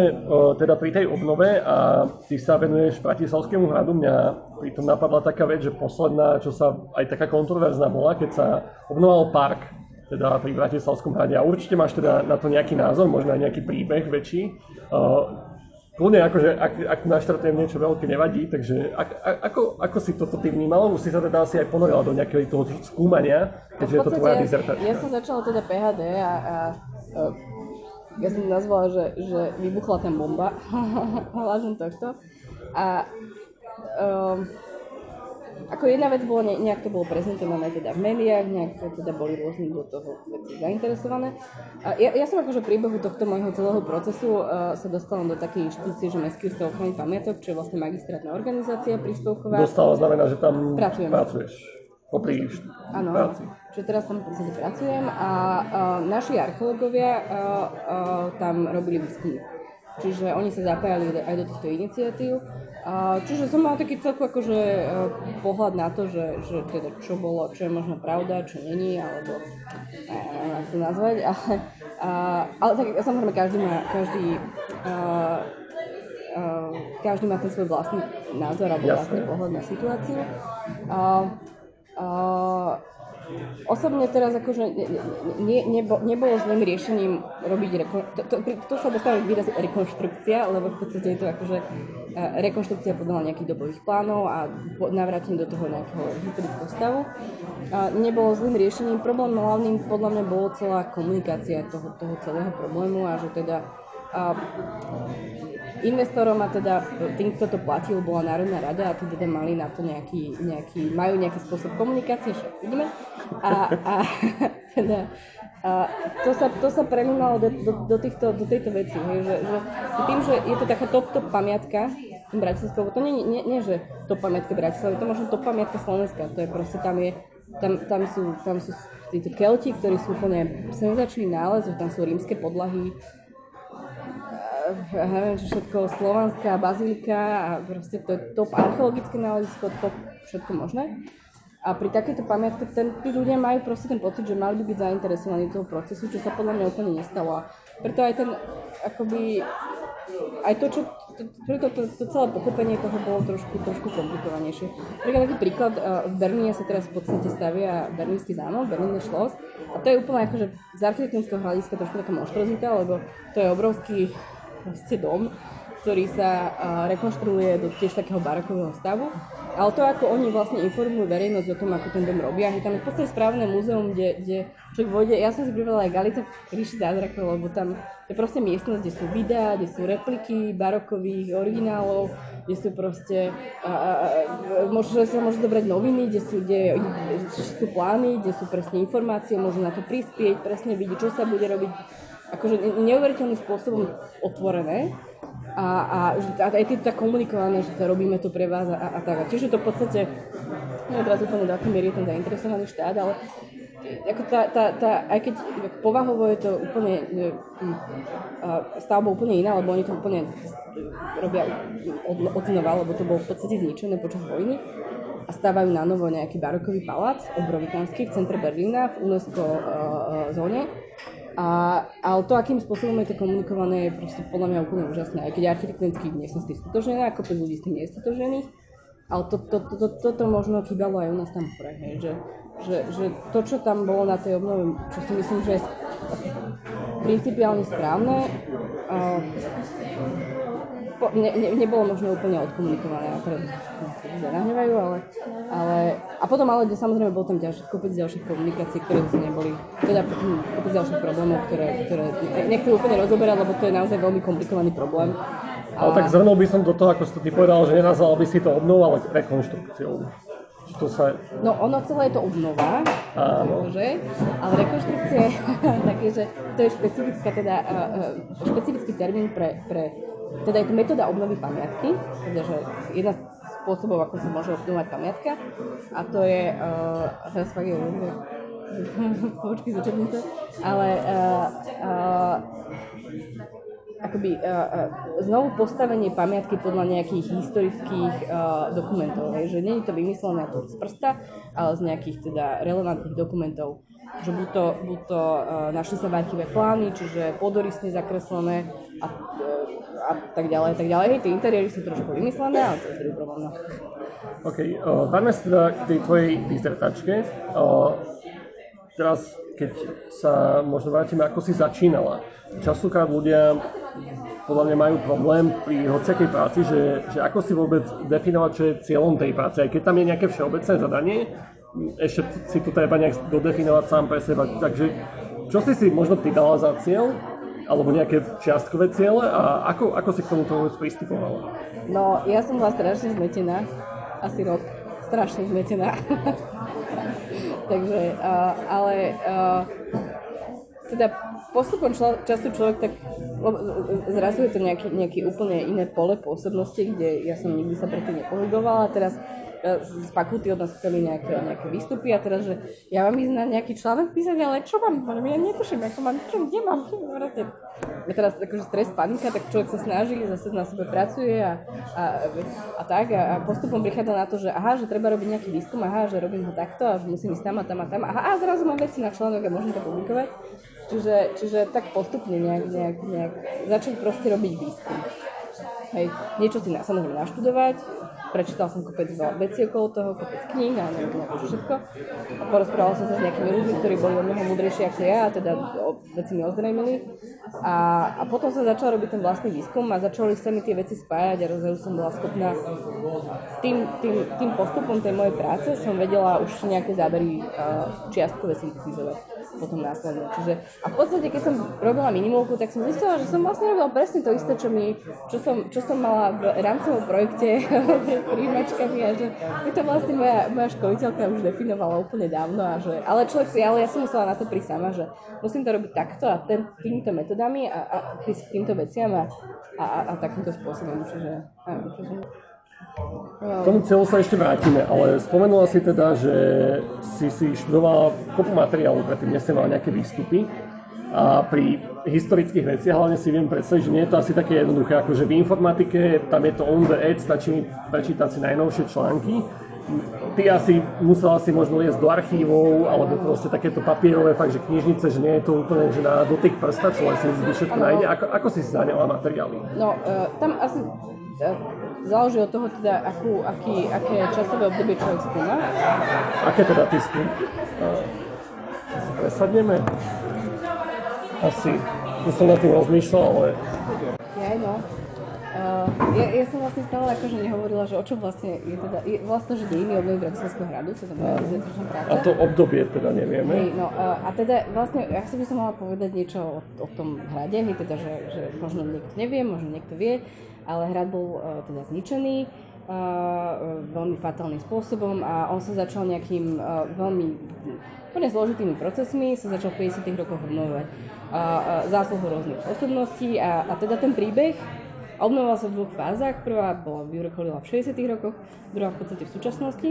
teda pri tej obnove a ty sa venuješ Bratislavskému hradu, mňa pritom napadla taká vec, že posledná, čo sa aj taká kontroverzná bola, keď sa obnoval park teda pri Bratislavskom hrade. A určite máš teda na to nejaký názor, možno aj nejaký príbeh väčší. Kľudne, akože, ak naštartujem niečo veľké, nevadí, takže ako si toto ty vnímal? Už si sa teda asi aj ponorila do nejakého toho skúmania, keďže je to tvoja dizertáčka. Ja som začala teda PHD a ja som nazvala, že vybuchla tam bomba, hľadom tohto. Ako jedna vec bolo, nejak to bolo prezentované teda v médiách, nejak teda boli rôzne do toho zainteresované. Ja som akože príbehu tohto môjho celého procesu sa dostala do takej inštitúcie, že Mestský ústav ochrany pamiatok, čo je vlastne magistrátna organizácia príspevková. Dostala znamená, že tam pracuješ. Popri práci. Čiže teraz tam podstate pracujem a naši archeológovia tam robili výskumy. Čiže oni sa zapájali aj do týchto iniciatív. Čiže som mal taký celku akože pohľad na to, že teda čo bolo, čo je možno pravda, čo není, alebo neviem, ako to nazvať, ale tak samozrejme každý má ten svoj vlastný názor alebo vlastný pohľad na situáciu. Osobne teraz akože nebolo zlým riešením robiť to sa dostáva výraz rekonštrukcia, lebo v podstate je to akože rekonštrukcia podľa nejakých dobových plánov a navrátenie do toho nejakého historického stavu. Nebolo zlým riešením, problém hlavným podľa mňa bolo celá komunikácia toho celého problému a že teda investorom a teda tým, kto to platil, bola Národná rada a teda mali na to majú nejaký spôsob komunikácie, však vidíme. A teda A to sa prelínalo do tejto veci, že tým, že je to taká top pamiatka v Bratislave, to nie že top pamiatka Bratislavy, to možno top pamiatka Slovenska, to je proste, tam sú títo Kelti, ktorí sú úplne senzačný nález, tam sú rímske podlahy, ja neviem čo všetko, slovanská bazílika a proste to je top archeologické nálezisko, top všetko možné. A pri takejto pamiatke tí ľudia majú proste ten pocit, že mali by byť zainteresovaní do toho procesu, čo sa podľa mňa úplne nestalo. A preto aj to celé pochopenie toho bolo trošku komplikovanejšie. Taký príklad, v Berlíne sa teraz v podstate stavia Berlínsky zámok, Berliner Schloss. A to je úplne akože z architektonického hľadiska trošku taká monštrozita, lebo to je obrovský proste dom, ktorý sa rekonštruuje do tiež takého barokového stavu. Ale to, ako oni vlastne informujú verejnosť o tom, ako ten dom robia, je tam v podstate správne múzeum, kde človek vôjde. Ja som si pripravila aj Galica v ríši zázrakov, lebo tam je proste miestnosť, kde sú videá, kde sú repliky barokových originálov, kde sú proste, môžu zobrať noviny, kde sú plány, kde sú presne informácie, môžu na to prispieť, presne vidieť, čo sa bude robiť. Akože neuveriteľným spôsobom otvorené. A aj tieto tak komunikované, že robíme to pre vás a tak. A tiež je to v podstate, neviem teraz úplne do akej miery je ten zainteresovaný štát, ale ako aj keď povahovo je to úplne, stavba úplne iná, lebo oni to úplne robia odnova, lebo to bolo v podstate zničené počas vojny. A stávajú na novo nejaký barokový palác, obrovitánsky, v centre Berlína, v UNESCO zóne. Ale to, akým spôsobom je to komunikované, je proste podľa mňa úplne úžasné. Aj keď architektonicky nie som s tým stotožnená, ako bez ľudí s tým nie je stotožnených, ale toto možno chýbalo aj u nás tam hore, že to, čo tam bolo na tej obnove, čo si myslím, že je principiálne správne, nebolo možno úplne odkomunikované, nahnevajú, ale... A potom, ale samozrejme, bol tam kopec ďalších komunikácií, ktoré zase neboli, teda kopec ďalších problémov, ktoré nechcem úplne rozoberať, lebo to je naozaj veľmi komplikovaný problém. Ale tak zhrnul by som do toho, ako si to ty povedal, že nenazval by si to obnovu, ale rekonštrukciou. No ono celé je to obnova, že? Ale rekonštrukcia je také, že to je špecifická, teda špecifický termín pre teda je to metóda obnovy pamiatky, teda že jedna z spôsobov, ako sa môže obnovovať pamiatka, a to je, teraz fakt je počky z učebnice, ale znovu postavenie pamiatky podľa nejakých historických dokumentov, že nie je to vymyslené z prsta, ale z nejakých teda relevantných dokumentov, že buď to našli sa v archíve plány, čiže podorysne zakreslené a tak ďalej. Hej, tie interiéry sú trošku vymyslené, ale to je teda problém. OK, dáme si teda k tej tvojej dizertačke. Teraz, keď sa možno vrátime, ako si začínala. Častokrát ľudia podľa mňa majú problém pri hociakej práci, že ako si vôbec definovať, čo je cieľom tej práce. Aj keď tam je nejaké všeobecné zadanie, ešte si to treba nejak dodefinovať sám pre seba. Takže čo si možno ty dala za cieľ, alebo nejaké čiastkové ciele a ako si k tomu pristupovala? No, ja som bola strašne zmetená, asi rok, strašne zmetená. Takže, teda postupom času človek tak, zrazu je to nejaký úplne iné pole pôsobnosti, kde ja som nikdy sa predtým nepohybovala, teraz z fakulty od nás chceli nejaké výstupy a teraz, že ja mám ísť na nejaký článok písať, ale čo mám? Ja netuším, ako mám, kde mám? A teraz akože stres, panika, tak človek sa snaží, zase na sebe pracuje a tak a postupom prichádza na to, že aha, že treba robiť nejaký výskum, aha, že robím ho takto a musím ísť tam a tam a tam, aha, a zrazu mám veci na článok a môžem to publikovať. Čiže tak postupne nejak začať proste robiť výskum. Hej, niečo si samozrejme naštudovať, prečítal som kopec vecí okolo toho, kopec kníh, ale neviem všetko. A porozprával som sa s nejakými ľuďmi, ktorí boli o mnoho múdrejší ako ja, a teda veci mi ozrejmili. A potom som začala robiť ten vlastný výskum a začali sa mi tie veci spájať a rozhodne som bola schopná tým postupom tej mojej práce som vedela už nejaké zábery čiastkové syntetizovať potom následne. Čiže, a v podstate, keď som robila minimálku, tak som zistila, že som vlastne robila presne to isté, čo som mala v rámcovom projekte príjmačkami a že je to vlastne moja školiteľka už definovala úplne dávno a že, ale ja som musela na to prísť sama, že musím to robiť takto a týmito metodami a prísť k týmto veciam a takýmto spôsobom, čiže... K tomu celu sa ešte vrátime, ale spomenula si teda, že si študovala kopu materiálu, predtým dnes si mala nejaké výstupy a pri historických veciach hlavne si viem predstaviť, že nie je to asi také jednoduché, akože v informatike, tam je to on the edge, stačí prečítať si najnovšie články. Ty asi musela si možno liesť do archívov, alebo proste takéto papierové fakt, že knižnice, že nie je to úplne, že na dotyk prsta človek si všetko nájde. Ako si zháňala materiály? No, tam asi... Záleží od toho teda, aké časové obdobie človek skúma. Aké teda ty skúma? Asi presadneme. Asi. Ja som na tým rozmýšľal, ale... Ja som vlastne stále akože nehovorila, že o čom vlastne je teda... Vlastne, že dejiny obdobie Bratislavského hradu, čo tam je rezidenčná práca. A to obdobie teda nevieme. A teda vlastne, ja by som mala povedať niečo o tom hrade, teda, že možno niekto nevie, možno niekto vie. Ale hrad bol teda zničený veľmi fatálnym spôsobom a on sa začal nejakým veľmi zložitými procesmi, sa začal v 50. rokoch obnovovať zásluhou rôznych osobností a teda ten príbeh obnovoval sa v dvoch fázach. Prvá bola vyvrcholila v 60. rokoch, druhá v podstate v súčasnosti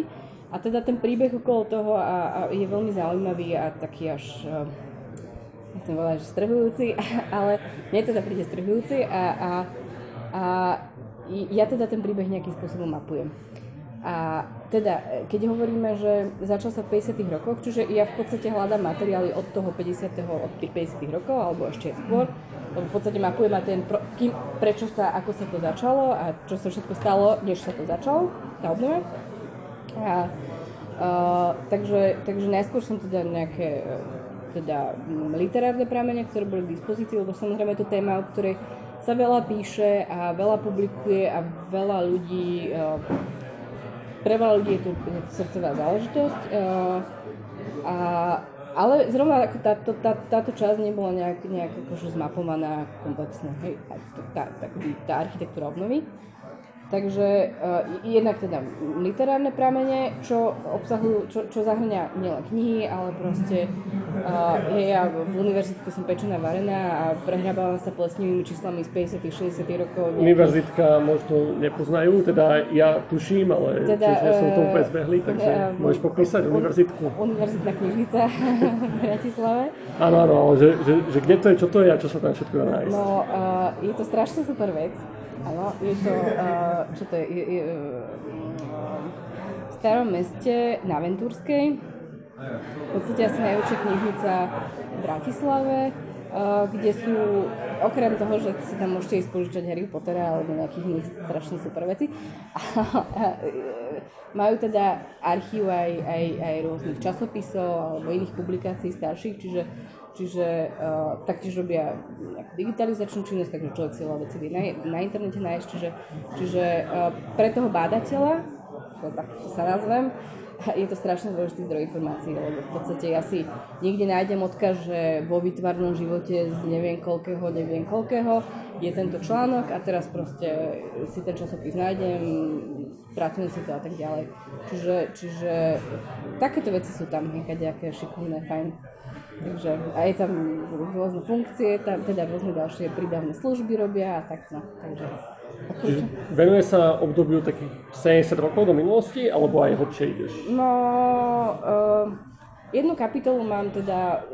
a teda ten príbeh okolo toho a je veľmi zaujímavý a taký až... nechcem volať, že strhujúci, ale mne teda príde strhujúci a ja teda ten príbeh nejakým spôsobom mapujem. A teda, keď hovoríme, že začal sa v 50. rokoch, čiže ja v podstate hľadám materiály od tých 50. rokov, alebo ešte skôr, lebo v podstate mapujem aj ten, prečo sa, ako sa to začalo a čo sa všetko stalo, než sa to začalo, tá obnova. Takže najskôr som teda nejaké literárne pramene, ktoré boli k dispozícii, lebo samozrejme je to téma, o ktorej sa veľa píše a veľa publikuje a veľa ľudí, pre veľa ľudí je to srdcová záležitosť, ale zrovna táto časť nebola nejak akože zmapovaná komplexne, hej, tá architektúra obnovy. Takže jednak teda literárne pramene, čo obsahujú, čo zahrňa nielen knihy, ale proste ja v univerzitke som pečená varená a prehrabávam sa plesnivými číslami z 50. 60. rokov. Univerzitka možno nepoznajú, teda ja tuším, ale teda, tiež som tomu bezbehlý, takže môžeš popísať univerzitku. Univerzitná knižnica v Bratislave. Áno, že kde to je, čo to je a čo sa tam všetko dá nájsť. No, je to strašne super vec. Áno, je to, v starom meste na Ventúrskej, v podstate asi najväčšia knižnica v Bratislave, kde sú, okrem toho, že si tam môžete ísť požičať Harry Pottera alebo nejakých iných strašne super vecí, majú teda archív aj rôznych časopisov alebo iných publikácií starších, čiže taktiež robia digitalizačnú činnosť, takže človek si veľa veci vie na internete nájsť, čiže pre toho bádateľa, to takto sa nazvem, je to strašne dôležitý zdroj informácií, lebo v podstate ja si niekde nájdem odkaz, že vo výtvarnom živote z neviem koľkého je tento článok a teraz proste si ten časopis nájdem, pracujem si to a tak ďalej. Čiže takéto veci sú tam nejaké šikovné, fajn. Takže aj tam rôzne funkcie, tam teda rôzne ďalšie prídavné služby robia a takto. Čiže venuje sa obdobiu takých 70 rokov do minulosti, alebo aj hlbšie ideš? No, jednu kapitolu mám teda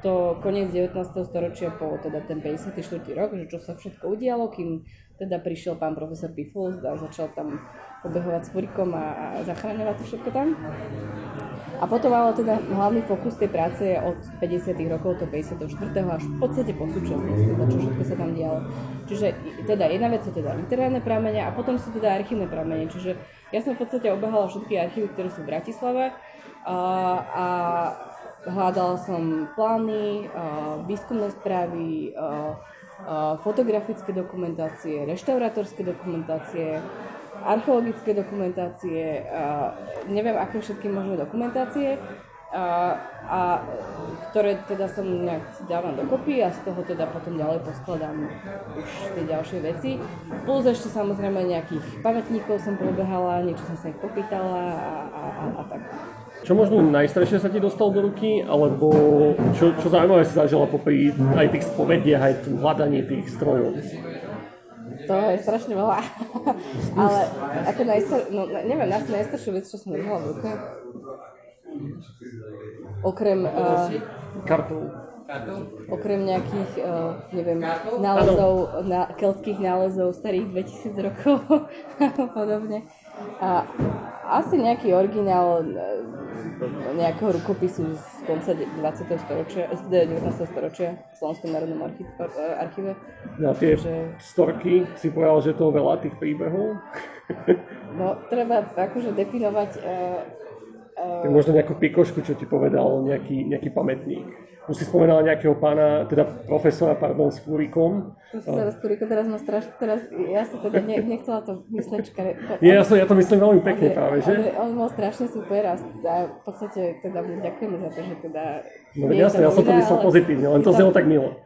to koniec 19. storočia po teda ten 54. rok, že čo sa všetko udialo, kým teda prišiel pán profesor Piflust a začal tam obehovať s Fúrikom a zachraňovať to všetko tam. A potom ale teda hlavný fokus tej práce je od 50. rokov do 54. až v podstate po súčasnosť, teda čo všetko sa tam dialo. Čiže teda jedna vec sú teda literárne pramene a potom sú teda archívne pramene. Čiže ja som v podstate obehala všetky archívy, ktoré sú v Bratislave a hľadala som plány, výskumné správy, fotografické dokumentácie, reštaurátorské dokumentácie, archeologické dokumentácie, neviem aké všetky možné dokumentácie, a ktoré teda som nejak dávam dokopy a z toho teda potom ďalej poskladám už tie ďalšie veci. Plus ešte samozrejme nejakých pamätníkov som prebehala, niečo som sa ich popýtala a tak. Čo možno najstrešie sa ti dostalo do ruky, alebo čo zaujímavé si zažila popri aj tých spovediach, aj tu hľadanie tých strojov? To je strašne veľa, ale ako neviem, asi najstrešie vec, čo som držala v ruke. Okrem nejakých, neviem, nálezov, keľtských nálezov starých 2000 rokov a podobne. A asi nejaký originál nejakého rukopisu z konca 20. storočia, z 19. storočia v Slovenskom národnom archíve. Na tie storky si povedal, že toho veľa tých príbehov? No, treba akože definovať... možno nejakú pikošku, čo ti povedal nejaký pamätník. Už si spomenal nejakého pána, teda profesora, s Fúrikom. Profesora s Fúrikom, teraz ma strašne, ja som teda nechcela to myslečka. Ja to myslím veľmi pekne práve, že? On bol strašne super a v podstate teda mu ďakujeme za to, že teda... No jasne, ja som to myslel pozitívne, len to znelo tak milo.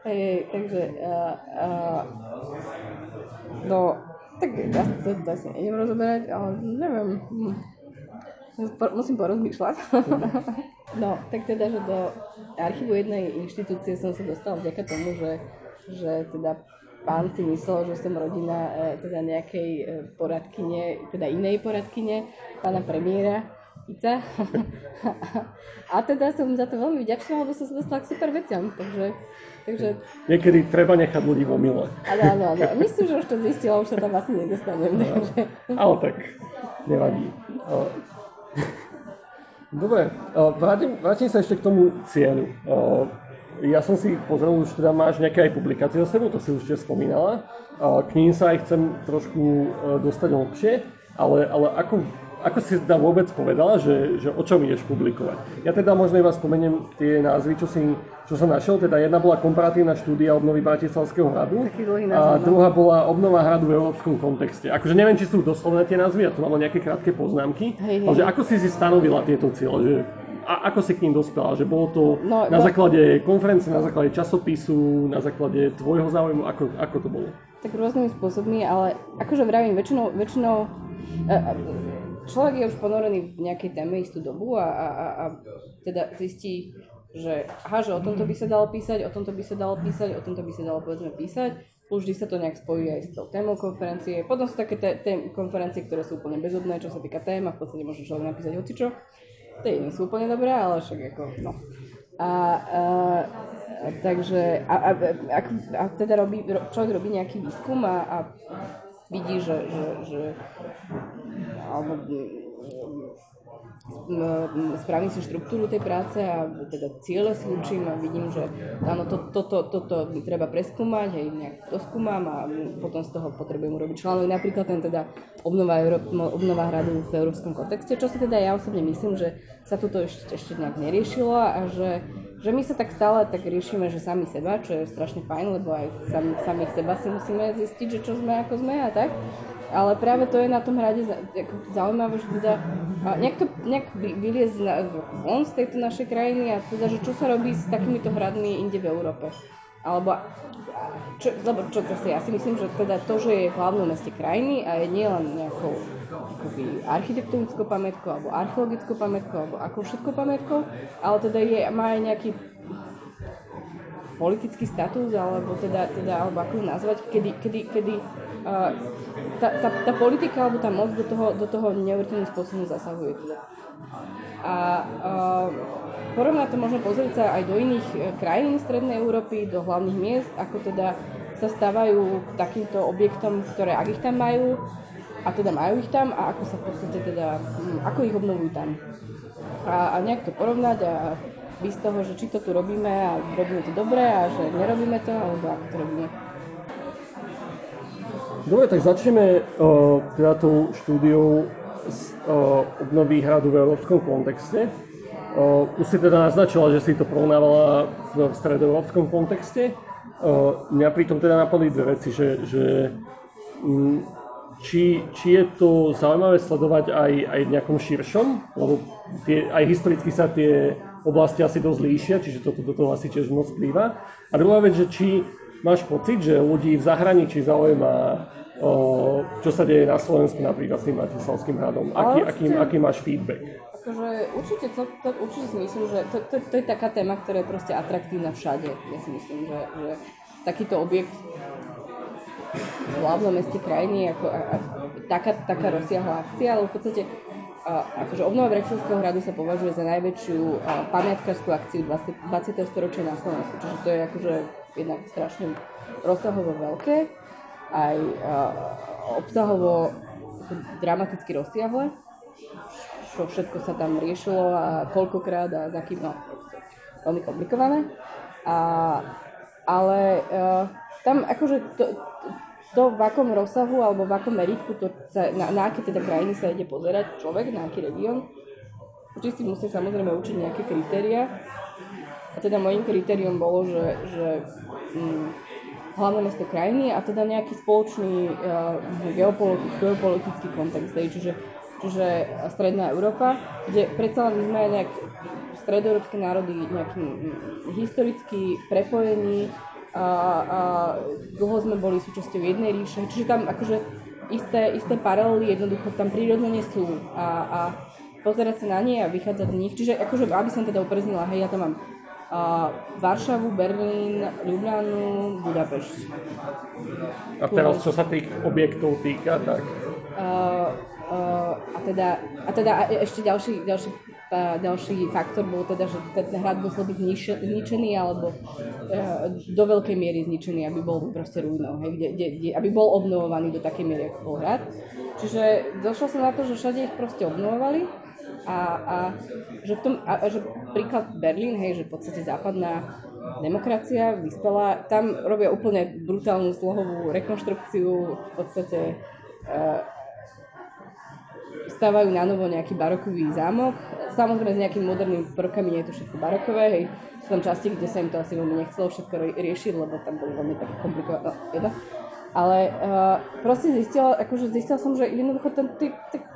Takže... tak ja to vlastne idem rozoberať, ale neviem. Musím porozmýšľať. No, tak teda, že do archívu jednej inštitúcie som sa dostala vďaka tomu, že teda pán si myslel, že som rodina teda nejakej poradkyne, teda inej poradkyne, pána premiéra Fica. A teda som za to veľmi vďačná, lebo som sa dostala k super veciam, takže... Niekedy treba nechať ľudí vo mile. Áno. Myslím, že už to zistila, už sa tam asi nedostanem. No, takže... Ale tak, nevadí. Dobre, vrátim sa ešte k tomu cieľu. Ja som si pozrel, už teda máš nejaké aj publikácie za sebou, to si už tiež spomínala. K ním sa aj chcem trošku dostať hlbšie, ale ako si teda vôbec povedala, že o čom ideš publikovať? Ja teda možno iba spomeniem tie názvy, čo som našiel. Teda jedna bola komparatívna štúdia obnovy Bratislavského hradu a druhá bola obnova hradu v európskom kontexte. Akože neviem, či sú doslovné tie názvy, ja tu mám nejaké krátke poznámky. Ale že ako si stanovila tieto ciele? A ako si k ním dospela? Že bolo to na základe konferencie, na základe časopisu, na základe tvojho záujmu? Ako to bolo? Tak rôznymi spôsobmi, ale akože vravím, väčšinou človek je už ponorený v nejakej téme istú dobu a teda zistí, že o tomto by sa dalo písať, o tomto by sa dalo povedzme písať. Už vždy sa to nejak spojí aj s tou témou konferencie. Potom sú také konferencie, ktoré sú úplne bezobné, čo sa týka tém a v podstate môže človek napísať hocičo. Tie nie sú úplne dobré, ale však ako no. Človek robí nejaký výskum a vidí, že alebo spravím si štruktúru tej práce a teda ciele si učím a vidím, že áno, toto treba preskúmať, hej, nejak to skúmam a potom z toho potrebujem urobiť článok, napríklad ten teda obnova hradu v európskom kontexte, čo si teda ja osobne myslím, že sa toto ešte nejak neriešilo a že my sa tak stále tak riešime, že sami seba, čo je strašne fajn, lebo aj samých seba si musíme zistiť, že čo sme, ako sme a tak. Ale práve to je na tom hrade zaujímavé, že teda nejak vyliezť von z tejto našej krajiny a teda, že čo sa robí s takýmito hradmi inde v Európe. Alebo, lebo ja si myslím, že teda to, že je v hlavnom meste krajiny a je nielen nejakou architektonickou pamätkou, alebo archeologickou pamätkou, alebo akou všetkou pamätkou, ale teda má aj nejaký politický status, alebo teda alebo ako ho nazvať, kedy tá politika alebo tá moc do toho neuveriteľným spôsobom zasahuje. A porovná to možno pozrieť sa aj do iných krajín Strednej Európy, do hlavných miest, ako teda sa stávajú k takýmto objektom, ktoré ak ich tam majú, a teda majú ich tam a ako sa v podstate teda, ako ich obnovujú tam. A nejak to porovnať a bez toho, že či to tu robíme a robíme to dobre a že nerobíme to, alebo ako to robíme. Dobre, tak začneme teda tou štúdiou obnovy hradu v európskom kontexte. Už si teda naznačila, že si to porovnávala v stredoeurópskom kontexte. Mňa pritom teda napadli dve veci, že či je to zaujímavé sledovať aj v nejakom širšom, lebo aj historicky sa tie oblasti asi dosť líšia, čiže toto do toho asi tiež moc vplýva. A druhá vec, že či máš pocit, že ľudí v zahraničí zaujíma, čo sa deje na Slovensku napríklad s tým Bratislavským hradom, aký máš feedback? Takže určite si myslím, že to je taká téma, ktorá je proste atraktívna všade. Ja si myslím, že takýto objekt v hlavnom meste krajiny ako taká rozsiahla akcia, ale v podstate akože obnova Bratislavského hradu sa považuje za najväčšiu pamiatkarskú akciu 20. storočia na Slovensku. Čiže to je akože jednak strašne rozsahovo veľké, aj obsahovo dramaticky rozsiahle. Čo všetko sa tam riešilo a koľkokrát a za kým, no veľmi komplikované. Ale tam akože to v akom rozsahu alebo v akom meritku, na aké teda krajiny sa ide pozerať človek, na aký región, určite si musí samozrejme učiť nejaké kritériá. A teda mojím kritériom bolo, že hlavné mesto krajiny a teda nejaký spoločný geopolitický kontext. Čiže stredná Európa, kde predsa len sme nejak stredoeurópske národy nejakým historicky prepojení a dlho sme boli súčasťou jednej ríše, čiže tam akože isté paralely jednoducho tam prirodzene sú a pozerať sa na nie a vychádzať z nich, čiže akože aby som teda upreznila, hej, ja tam mám Varšavu, Berlín, Ľubľanu, Budapešť. A teraz čo sa tých objektov týka, tak? A ešte ďalší faktor bol teda, že ten hrad musel byť zničený alebo do veľkej miery zničený, aby bol proste ruinou, aby bol obnovovaný do takej miery, ako bol hrad. Čiže došlo sa na to, že všade ich proste obnovovali a že v tom, že príklad Berlín, hej, že v podstate západná demokracia vyspela, tam robia úplne brutálnu slohovú rekonštrukciu, v podstate stávajú na novo nejaký barokový zámok, samozrejme s nejakými modernými prvkami, nie je to všetko barokové, hej, sú tam časti, kde sa im to asi veľmi nechcelo všetko riešiť, lebo tam boli veľmi také komplikované, ale proste zistila som, že jednoducho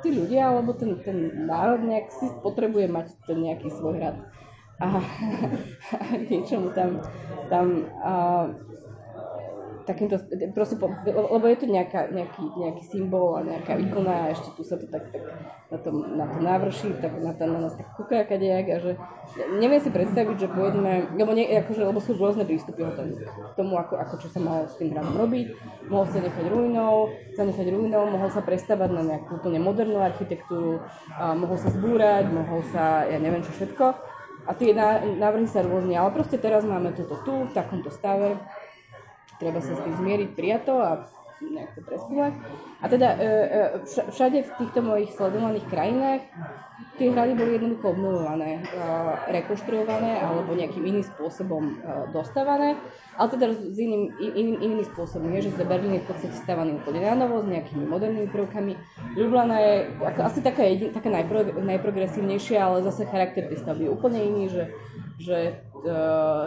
tí ľudia alebo ten národ nejak si potrebuje mať ten nejaký svoj hrad a niečo mu tam takýmto, proste, lebo je to nejaký symbol a nejaká ikona a ešte tu sa to tak na to návrší, tak na nás tak kúka kadejak a že neviem si predstaviť, že pojedme, lebo sú rôzne prístupy k tomu, ako čo sa malo s tým hradom robiť, mohol sa zanechať ruinou, mohol sa prestávať na nejakú úplne modernú architektúru, mohol sa zbúrať, mohol sa, ja neviem čo všetko a tie návrhy sa rôzne, ale proste teraz máme toto tu, v takomto stave. Treba sa s tým zmieriť, prijato a nejak to prespívať. A teda všade v týchto mojich sledovaných krajinách tie hrady boli jednoducho obnovované, rekonštruované alebo nejakým iným spôsobom dostávané, ale teda s inými spôsobmi. Je, že teda Berlín je v podstate stávaný úplne na novo, s nejakými modernými prvkami. Ljubljana je asi taká najprogresívnejšia, ale zase charakter tej stavby je úplne iný, že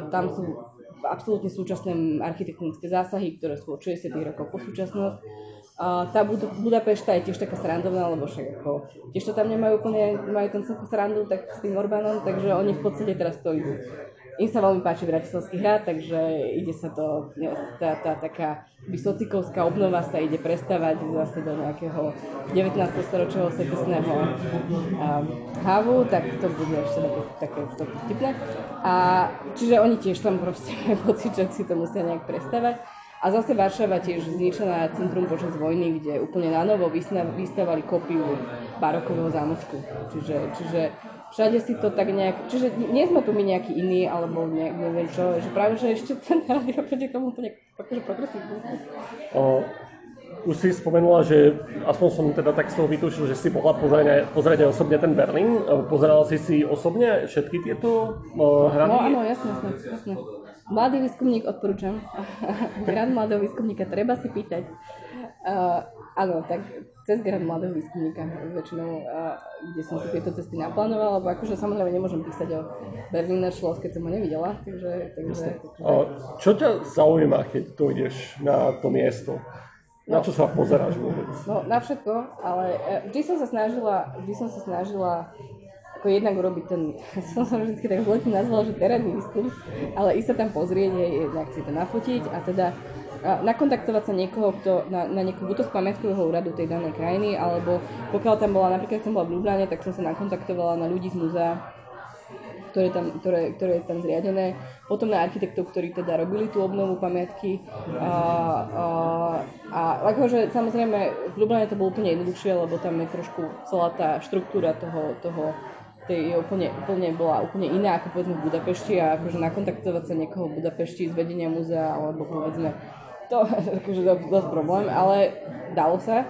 tam sú absolútne súčasné architektonické zásahy, ktoré sú od 60. rokov po súčasnosť. Tá Budapešta je tiež taká srandovná, lebo však ako tiež to tam nemajú úplne, majú tam celú srandu tak s tým Orbánom, takže oni v podstate teraz to idú. Im sa veľmi páči Bratislavský hrad, takže ide sa to, tá taká vysocikovská obnova sa ide prestávať zase do nejakého 19. storočného secesného hávu, tak to bude ešte také vtipné. Čiže oni tiež tam proste majú pocit, že si to musia nejak prestávať. A zase Varšava tiež zničená centrum počas vojny, kde úplne na novo vystavali kópiu barokového zámočku. Čiže všade si to tak nejak, čiže nie sme tu my nejaký iný, alebo neviem čo, že práve, že ešte ten hrad je oproti tomu úplne progresívny. Už si spomenula, že aspoň som teda tak z toho vytušil, že si mohla pozrieť aj osobne ten Berlín. Pozerala si osobne všetky tieto hrady? No áno, jasné. Mladý výskumník odporúčam. Grant mladého výskumníka, treba si pýtať. Áno, tak cez grad mladého výskumníka väčšinou, kde som si tieto cesty naplánovala, lebo akože samozrejme nemôžem písať o Berliner Schloss, keď som ho nevidela, takže... Čo ťa zaujíma, keď tu ideš na to miesto? Na čo sa pozeráš vôbec? No, na všetko, ale vždy som sa snažila ako jednak urobiť ten, som vždy tak zletne nazvala, že terénny výskum, ale ísť sa tam pozrieť, jednak si to nafotiť a teda nakontaktovať sa niekoho, kto na nejakú buď z pamiatkového úradu tej danej krajiny, alebo pokiaľ tam bola, napríklad som bola v Ľubľane, tak som sa nakontaktovala na ľudí z múzea, ktoré je tam zriadené, potom na architektov, ktorí teda robili tú obnovu pamiatky a akože samozrejme v Ľubľane to bolo úplne jednoduchšie, lebo tam je trošku celá tá štruktúra bola úplne iná ako povedzme v Budapešti a akože nakontaktovať sa niekoho v Budapešti z vedenia múzea alebo povedzme to akože dosť problém, ale dalo sa.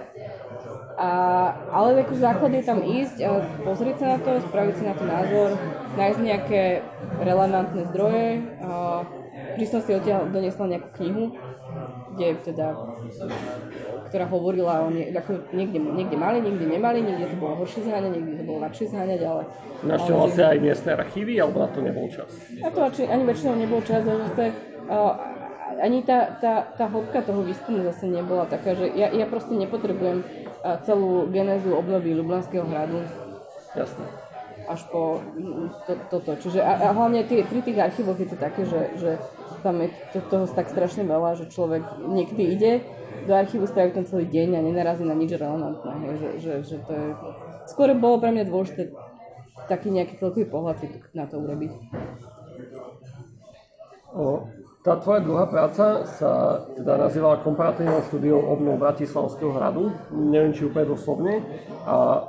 Ale akože základ je tam ísť a pozrieť sa na to, spraviť si na to názor, nájsť nejaké relevantné zdroje. Vždy som si odtiaľ doniesla nejakú knihu, ktorá hovorila o niekde mali, niekde nemali, niekde to bolo horšie zháňať, niekde to bolo ľahšie zháňať, ale... Naštevila si aj miestne archívy, alebo na to nebol čas? Na to ani väčšinou nebol čas, zase ani tá hĺbka toho výskumu zase nebola taká, že ja proste nepotrebujem celú genézu obnovy Ľubľanského hradu. Jasné. Až po toto. Čiže a hlavne pri tých archívoch je to také, že tam je toho tak strašne veľa, že človek niekdy ide do archívu, strávi tam celý deň a nenarazí na nič relevantné. Že to je... Skôr bolo pre mňa dôležité taký nejaký celkový pohľad na to urobiť. Tá tvoja druhá práca sa teda nazývala komparatívne štúdium obnov Bratislavského hradu, neviem či úplne doslovne. A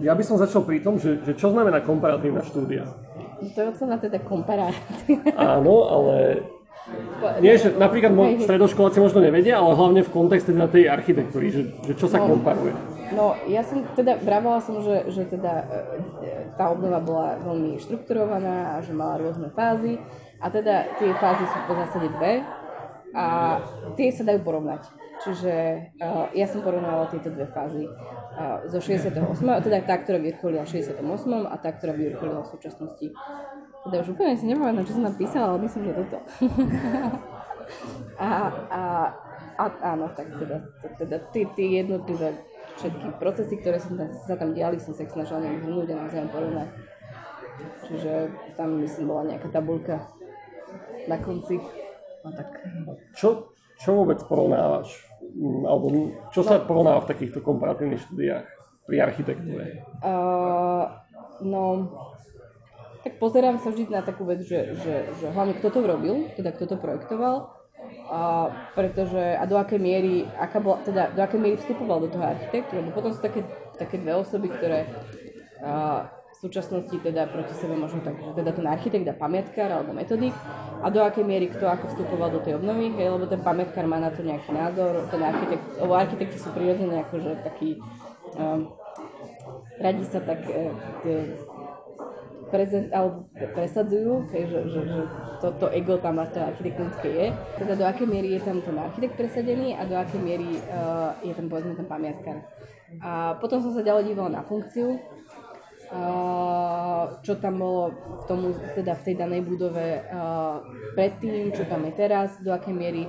ja by som začal pri tom, že čo znamená komparatívna štúdia? To je odslovná teda komparácia. Áno, ale nie, že napríklad stredoškoláci možno nevedia, ale hlavne v kontexte teda tej architektúry, že čo sa komparuje. No ja som teda, vravela som, že teda tá obnova bola veľmi štrukturovaná a že mala rôzne fázy. A teda tie fázy sú po zásade dve a tie sa dajú porovnať. Čiže ja som porovnávala tieto dve fázy zo 68, teda tá, ktorá vyvrcholila v 68 a tá, ktorá vyvrcholila v súčasnosti. Teda už úplne si nepamätám, čo som tam písala, ale myslím, že toto. a áno, tak teda tie jednotlivé všetky procesy, ktoré sa tam diali, som sa ich snažila nejak zhrnúť a navzájom porovnať. Čiže tam myslím bola nejaká tabuľka na konci. No tak. Čo vôbec porovnávaš? Alebo čo sa porovnáva v takýchto komparatívnych štúdiách pri architektúre? Tak pozerám sa vždy na takú vec, že hlavne kto to robil, teda kto to projektoval. Pretože do akej miery, vstupoval do toho architekt, lebo potom sú také dve osoby, ktoré... V súčasnosti teda proti sebe možno tak, že teda ten architekt a pamiatkár alebo metodik a do akej miery kto ako vstupoval do tej obnovy, lebo ten pamiatkár má na to nejaký názor, ten architekt, lebo architekti sú prirodzene akože takí, radi sa tak presadzujú, že toto ego tam na to architektonické je, teda do akej miery je tam ten architekt presadený a do akej miery je tam povedzme ten pamiatkár. A potom som sa ďalej dívala na funkciu, čo tam bolo teda v tej danej budove predtým, čo tam je teraz, do akej miery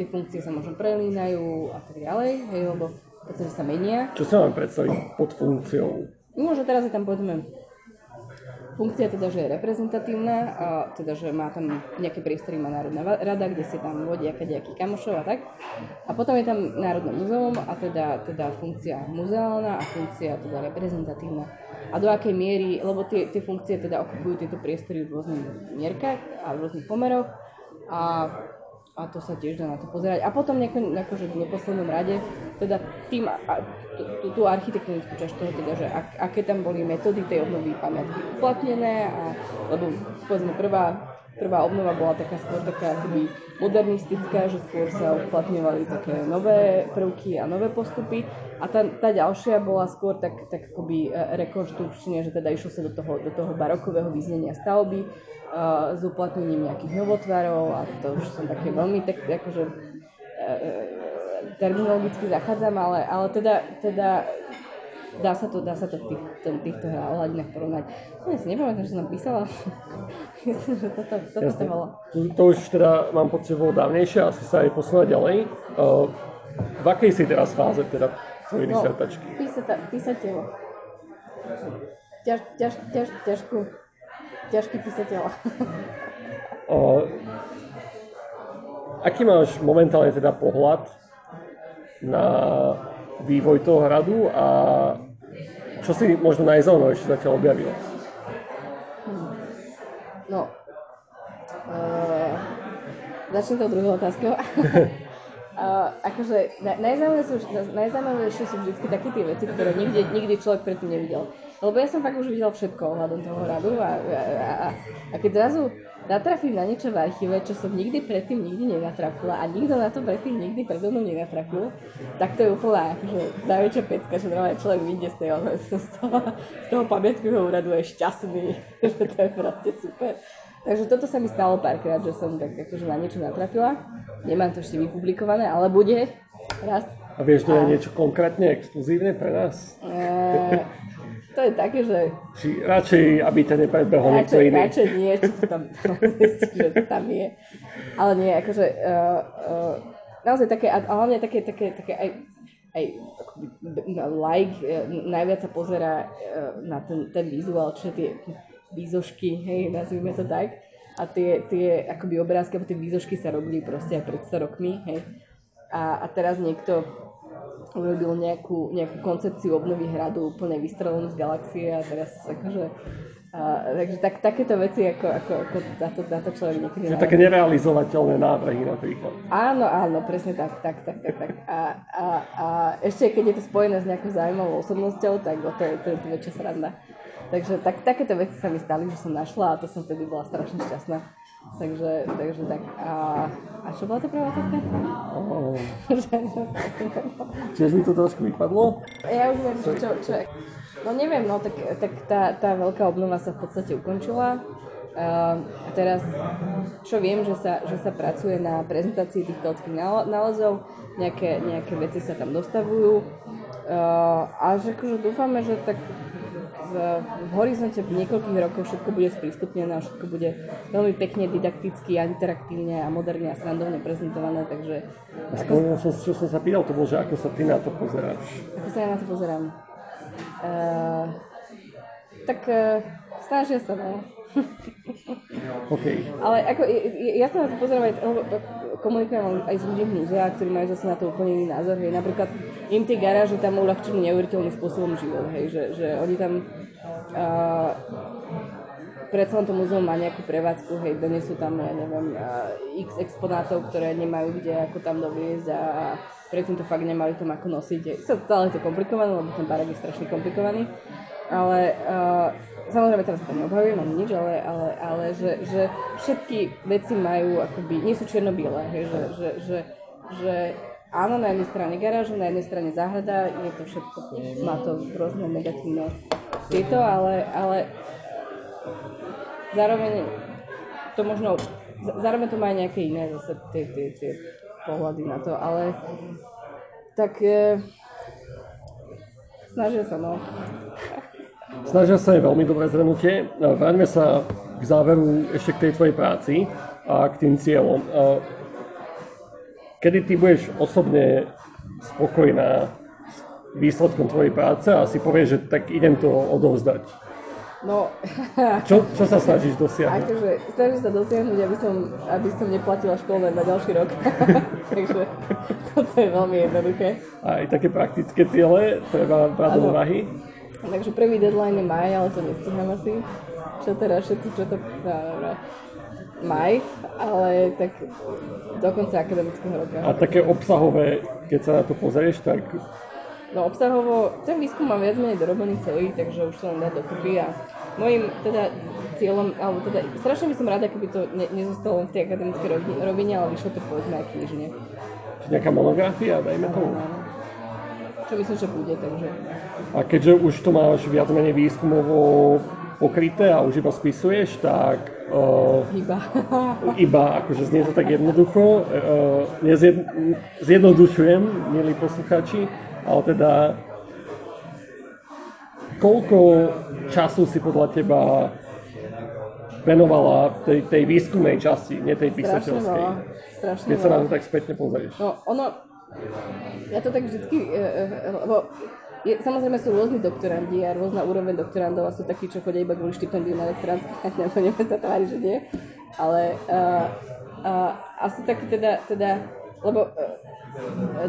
tie funkcie sa možno prelínajú a tak ďalej, hej, lebo pretože sa menia. Čo sa vám predstaviť pod funkciou? Možno teraz je tam povedzme funkcia teda, že je reprezentatívna, teda, že má tam nejaké priestory, má Národná rada, kde si tam vodia kadejakých kamošov a tak. A potom je tam Národné múzeum a teda funkcia muzeálna a funkcia teda reprezentatívna. A do akej miery, lebo tie funkcie teda okupujú tieto priestory v rôznych mierkach a v rôznych pomeroch a to sa tiež dá na to pozerať. A potom akože v neposlednom rade teda tým tú architektonickú časť toho teda, že aké tam boli metódy tej obnovy pamiatky uplatnené a lebo povedzme prvá obnova bola taká skôr taká akoby modernistická, že skôr sa uplatňovali také nové prvky a nové postupy a tá ďalšia bola skôr tak akoby rekonštrukčne, že teda išlo sa do toho barokového vyznenia stavby s uplatnením nejakých novotvarov a to už som také veľmi tak akože terminologicky zachádzam, ale teda dá sa to v týchto hľadinách porovnať. Ja si nepamätám, že som tam písala. Myslím, že toto to bolo. To už teda mám pocit, bolo dávnejšie, asi sa aj posunula ďalej. V akej si teraz fáze teda tvojej disertačky? Písateľa. Ťažký písateľa. Aký máš momentálne teda pohľad na vývoj toho hradu a čo si možno najzaujímavejšie ešte zatiaľ objavil? Začnem tou druhou otázkou. Najzaujímavejšie sú vždy také tie veci, ktoré nikdy človek predtým nevidel. Lebo ja som fakt už videl všetko ohľadom toho hradu a keď zrazu natrafím na niečo v archíve, čo som nikdy predtým nikdy nenatrafila a nikto na to predtým nikdy predo mnou nenatrafil, tak to je úplne najväčšia pecka, že normálne človek vyjde z toho pamätkového úradu je šťastný, že to je proste super. Takže toto sa mi stalo párkrát, že som akože na niečo natrafila. Nemám to ešte vypublikované, ale bude raz. A vieš, to je niečo konkrétne exkluzívne pre nás? To je také, že... Či radšej, aby ťa nepredbehol niekto iný. Radšej nie, čo tam je. Ale nie, akože... naozaj také, a hlavne také aj najviac sa pozerá na ten vizuál, čiže tie... výzošky, hej, nazvime to tak. A tie akoby obrázky, tie výzošky sa robili proste aj pred 100 rokmi, hej. A teraz niekto urobil nejakú koncepciu obnovy hradu, úplne vystrelenú z galaxie a teraz akože... takže takéto veci, ako na to človek niekedy... Čiže také nerealizovateľné návrhy napríklad. Áno, presne tak. A ešte keď je to spojené s nejakou zaujímavou osobnosťou, tak to je to väčšia sranda. Takže takéto veci sa mi stali, že som našla a to som vtedy bola strašne šťastná. Takže tak. A čo bola to práve také? Čiže mi to trošku vypadlo? Ja už viem, čo... tak tá veľká obnova sa v podstate ukončila. A teraz, čo viem, že sa pracuje na prezentácii tých kaotských nálezov, nejaké veci sa tam dostavujú. A že akože dúfame, že tak... v horizonte niekoľkých rokov všetko bude sprístupnené a všetko bude veľmi pekne, didakticky, interaktívne a moderne a srandovne prezentované, takže... Čo som sa pýtal, to bolo, že ako sa ty na to pozeráš? Ako sa ja na to pozerám? Snažia sa, no. OK. Ale ako, ja sa na to pozerám aj... komunikujem aj s ľuďmi v múzeách, ktorí majú zase na to úplne iný názor, hej. Napríklad im tie garáže tam uľahčili neuveriteľným spôsobom život, hej, že oni tam predsa len to múzeum má nejakú prevádzku, hej, donesú tam, ja neviem, x exponátov, ktoré nemajú kde ako tam doviezť a predtým to fakt nemali tam ako nosiť, hej. Stále je to komplikované, lebo ten barák je strašne komplikovaný, ale samozrejme, teraz to neobhavujem ani nič, ale že všetky veci majú, akoby, nie sú čierno-biele, hej, že áno, na jednej strane garáž, na jednej strane záhrada, je to všetko, má to rôzne negatívne tieto, ale zároveň to možno, zároveň to má aj nejaké iné zase tie pohľady na to, ale tak snažia sa, no. Snažia sa je veľmi dobré zhrnutie. Vráťme sa k záveru ešte k tej tvojej práci a k tým cieľom. Kedy ty budeš osobne spokojná s výsledkom tvojej práce a si povieš, že tak idem to odovzdať? No... Čo sa snažíš dosiahnuť? Akože snažím sa dosiahnuť, aby som neplatila školné na ďalší rok. Takže toto je veľmi jednoduché. Aj také praktické ciele treba brať do úvahy. Takže prvý deadline je maj, ale to nestíham asi. Čo teraz všetci, čo to... Maj, ale tak do konca akademického roka. A také obsahové, keď sa na to pozrieš, tak... No obsahovo, ten výskum mám viac menej dorobený celý, takže už to len dá dokopy a mojím teda cieľom, alebo teda strašne by som rada, keby to nezostalo len v tej akademické rovine, ale vyšlo to povedzme aj knižne. Nejaká monografia, dajme tomu. Čo myslím, že bude, takže... A keďže už to máš viac menej výskumovo pokryté a už iba spisuješ, tak... Iba, akože znie to tak jednoducho. Zjednodušujem, milí poslucháči, ale teda... Koľko času si podľa teba venovala tej výskumnej časti, nie tej písateľskej? Strašne veľa. Keď sa na to tak spätne pozrieš. No, ono... Ja to tak vždycky, lebo samozrejme sú rôzni doktorandi a rôzna úroveň doktorandov a sú takí, čo chodia iba kvôli štipendiu na doktorantské, nebo neviem sa tváriť, že nie, ale asi taký teda lebo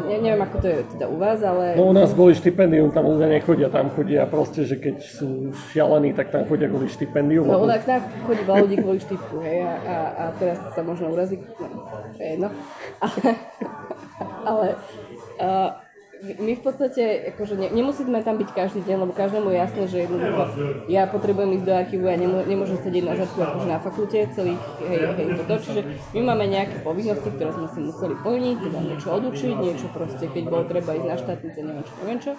neviem, ako to je teda u vás, ale... No u nás kvôli štipendium tam ľudia nechodia, tam chodia proste, že keď sú šialení, tak tam chodia kvôli štipendium. No u nás tam chodí veľa ľudí kvôli štipku, hej, a teraz sa možno urazí, no, ale my v podstate, akože nemusíme tam byť každý deň, lebo každému je jasné, že ja potrebujem ísť do archívu a nemôžem sedieť na zadku akože na fakulte celých, hej, toto. Čiže my máme nejaké povinnosti, ktoré sme si museli plniť, teda niečo odučiť, niečo proste, keď bolo treba ísť na štátnice, neviem čo.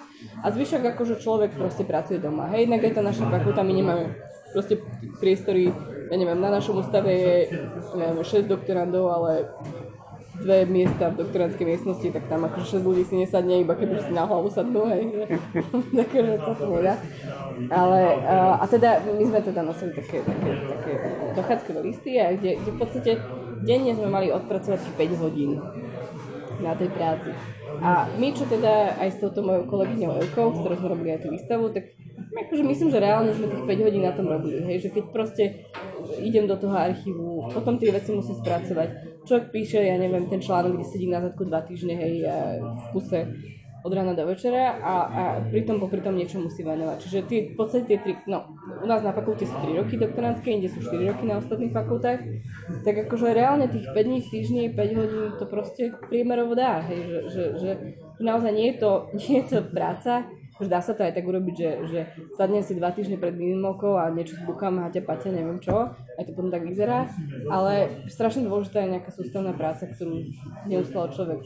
A zvyšok akože človek proste pracuje doma, hej, inak je to naša fakulta, my nemáme proste priestory, ja neviem, na našom ústave je, neviem, 6 doktorandov, ale... dve miesta v doktorantskej miestnosti, tak tam akože 6 ľudí si nesadne, iba keby si na hlavu sadnú, hej, takže sa to nedá. Ale, a teda, my sme teda nosili také dochádzkové listy, a kde v podstate denne sme mali odpracovať 5 hodín na tej práci. A my, čo teda aj s touto mojou kolegyňou Evkou, s ktorou sme robili aj tú výstavu, tak akože myslím, že reálne sme tých 5 hodín na tom robili, hej, že keď proste idem do toho archívu, potom tie veci musím spracovať. Človek píše, ja neviem, ten článok, kde sedí na zadku 2 týždne, hej, v kuse od rána do večera a popri tom niečo musí vaňovať. Čiže v podstate tie tri, no, u nás na fakulte sú 3 roky doktorantské, inde sú 4 roky na ostatných fakultách, tak akože reálne tých 5 dní v týždni, 5 hodín to proste priemerovo dá, hej, že naozaj nie je to práca. Dá sa to aj tak urobiť, že sadnem si 2 týždne pred minimalkou a niečo zbúkam, haťa, paťa, neviem čo, aj to potom tak vyzerá, ale strašne dôležitá je nejaká sústavná práca, ktorú neustále človek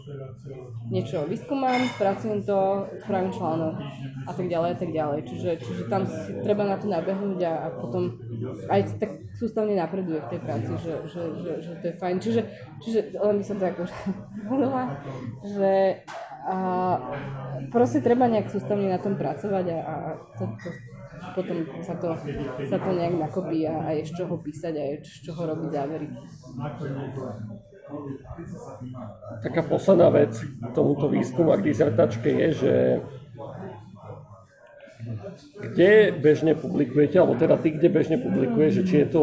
niečo vyskúmam, spracujem to, spravím článok a tak ďalej, čiže tam si treba na to nabehnúť a potom aj tak sústavne napreduje v tej práci, že to je fajn, čiže len by som to akože hovorila, že a proste treba nejak sústavne na tom pracovať a to, potom sa to nejak nakopí a je z čoho písať a je z čoho robiť závery. Taká posledná vec k tomuto výskumu a k dizertačke je, že kde bežne publikujete, alebo teda ty, kde bežne publikuješ, že či je to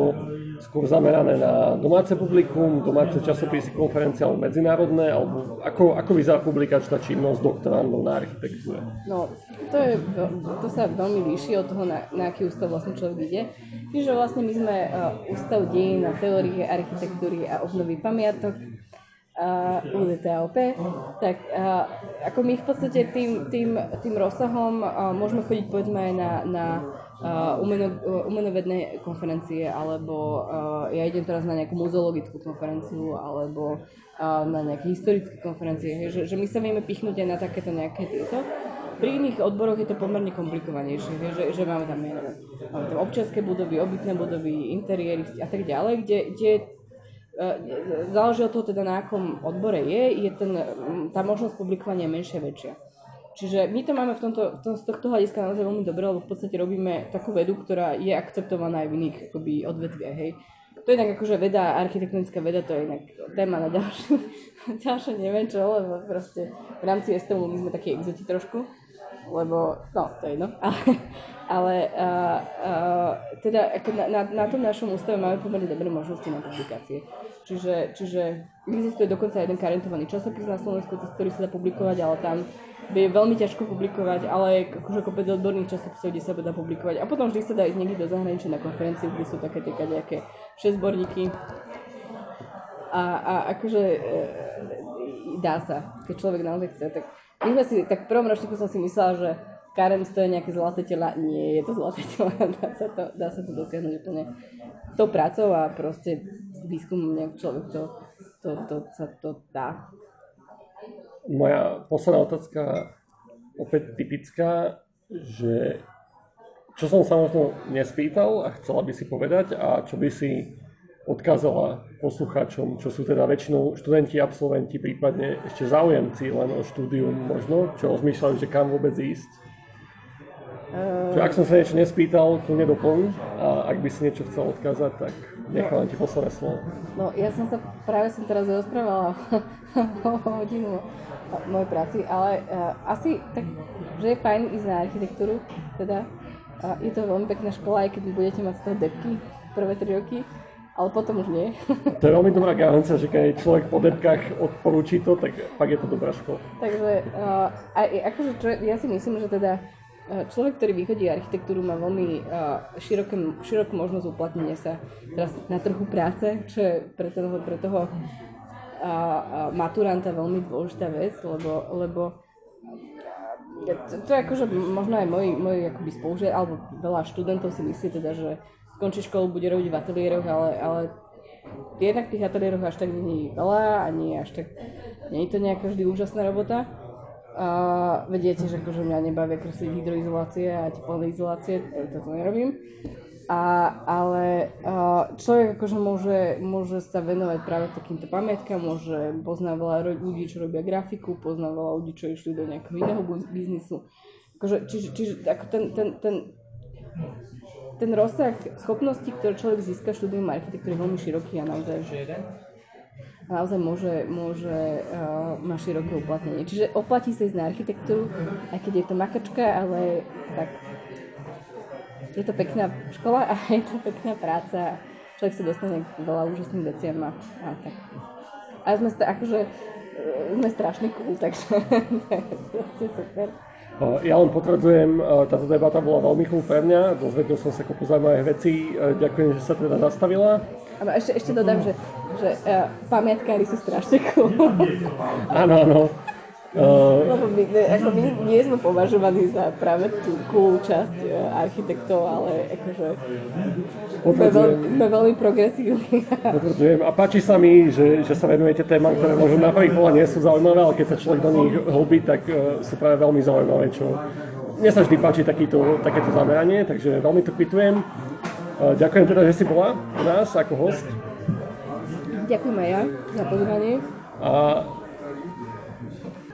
skôr zamerané na domáce publikum, domáce časopisy, konferencie alebo medzinárodné, alebo ako vyzerá publikačná činnosť doktorandov na architektúre? No, to sa veľmi líši od toho, na aký ústav vlastne človek ide. Čiže vlastne my sme ústav dejín a teórie architektúry a obnovy pamiatok, UDTOP, tak ako my v podstate tým rozsahom môžeme chodiť povedzme aj na umenovedné konferencie, alebo ja idem teraz na nejakú muzeologickú konferenciu, alebo na nejaké historické konferencie, hej, že my sa vieme pichnúť aj na takéto nejaké tieto. Pri iných odboroch je to pomerne komplikovanejšie, hej, že máme tam občianske budovy, obytné budovy, interiéry a tak ďalej, kde záleží od toho teda na akom odbore je tá možnosť publikovania menšia, väčšia. Čiže my to máme z tohto hľadiska naozaj veľmi dobre, lebo v podstate robíme takú vedu, ktorá je akceptovaná aj v iných akoby odvetviach, hej. To je inak akože veda, architektonická veda, to je inak téma na ďalšie neviem čo, lebo proste v rámci STU my sme takí exoti trošku, lebo, no, to je jedno, ale teda ako na tom našom ústave máme pomerne dobré možnosti na publikácie. Čiže existuje dokonca jeden karentovaný časopis na Slovensku, cez ktorý sa dá publikovať, ale tam je veľmi ťažko publikovať, ale akože kopec odborných časopisov, kde sa dá publikovať. A potom vždy sa dá ísť niekde do zahraničia na konferenciu, kde sú také nejaké 6 zborníky. A akože dá sa, keď človek naozaj chce. Tak my sme si, tak v prvom ročníku som si myslela, že Karen to je nejaké zlaté tela. Nie, je to zlaté tela, dá sa to dosiahnuť úplne tou prácou a proste výskumom nejak človek to sa to dá. Moja posledná otázka, opäť typická, že čo som sa možno nespýtal a chcela by si povedať a čo by si odkázala poslucháčom, čo sú teda väčšinou študenti, absolventi, prípadne ešte záujemci len o štúdium možno, čo rozmýšľajú, že kam vôbec ísť? Čo, ak som sa niečo nespýtal, to nedoplň, a ak by si niečo chcel odkázať, tak nechám ti posledné slovo. No, ja som sa práve teraz rozprávala o hodinu mojej práci, ale asi tak, že je fajn ísť na architektúru, teda je to veľmi pekná škola, aj keď budete mať z toho depky prvé 3 roky, ale potom už nie. To je veľmi dobrá garancia, že keď človek po depkách odporúči to, tak fakt je to dobrá škola. Takže ja si myslím, že teda človek, ktorý vychodí architektúru, má veľmi širokú možnosť uplatnenia sa teraz na trhu práce, čo je pre toho maturanta veľmi dôležitá vec, lebo to je akože možno aj moji akoby spolužiaci, alebo veľa študentov si myslí teda, že skončí školu, bude robiť v ateliéroch, ale jednak tých ateliéroch až tak nie je veľa, ani až tak nie je to nejaká vždy úžasná robota. Vediete, že akože mňa nebavia kresliť hydroizolácie a teplné izolácie, to nerobím. Ale človek akože môže sa venovať práve takýmto pamiatkám, môže poznať veľa ľudí, čo robia grafiku, pozná veľa ľudí, čo išli do nejakého iného biznisu. Akože, čiže ako ten rozsah schopností, ktoré človek získa štúdium architektúry, je veľmi široký a naozaj môže má široké uplatnenie. Čiže oplatí sa ísť na architektúru, aj keď je to makačka, ale tak. Je to pekná škola a je to pekná práca. Človek sa dostane k veľa úžasným veciam a tak. A sme strašný cool, takže to je proste super. Ja len potvrdzujem, táto debata bola veľmi cool pre mňa. Dozvedel som sa kopu zaujímavých vecí. Ďakujem, že sa teda nastavila. Áno, ešte dodám, že pamiatkári sú strašne cool. Áno. Lebo my nie sme považovaní za práve tú cool časť architektov, ale akože sme veľmi progresívni. Potvrdzujem. A páči sa mi, že sa venujete témam, ktoré možno na prvý pohľad nie sú zaujímavé, ale keď sa človek do nich hlbí, tak sú práve veľmi zaujímavé, čo mne sa vždy páči takéto zameranie, takže veľmi to kvitujem. Ďakujem teda, že si bola u nás ako host. Ďakujem aj ja za pozvanie.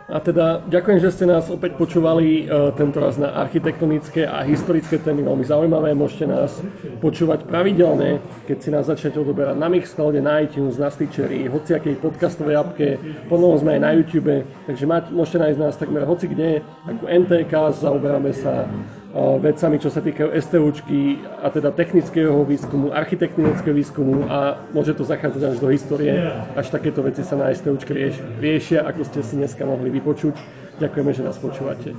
A teda ďakujem, že ste nás opäť počúvali, tento raz na architektonické a historické témy, veľmi zaujímavé. Môžete nás počúvať pravidelne, keď si nás začnete odoberať na Mixcloude, na iTunes, na Stitcheri, hociakej podcastovej appke, ponovom sme aj na YouTube, takže môžete nájsť nás takmer hocikde, ako NTK, zaoberáme sa vecami, čo sa týkajú STUčky, a teda technického výskumu, architektonického výskumu, a môže to zachádzať až do histórie, až takéto veci sa na STUčke riešia, ako ste si dneska mohli vypočuť. Ďakujeme, že nás počúvate.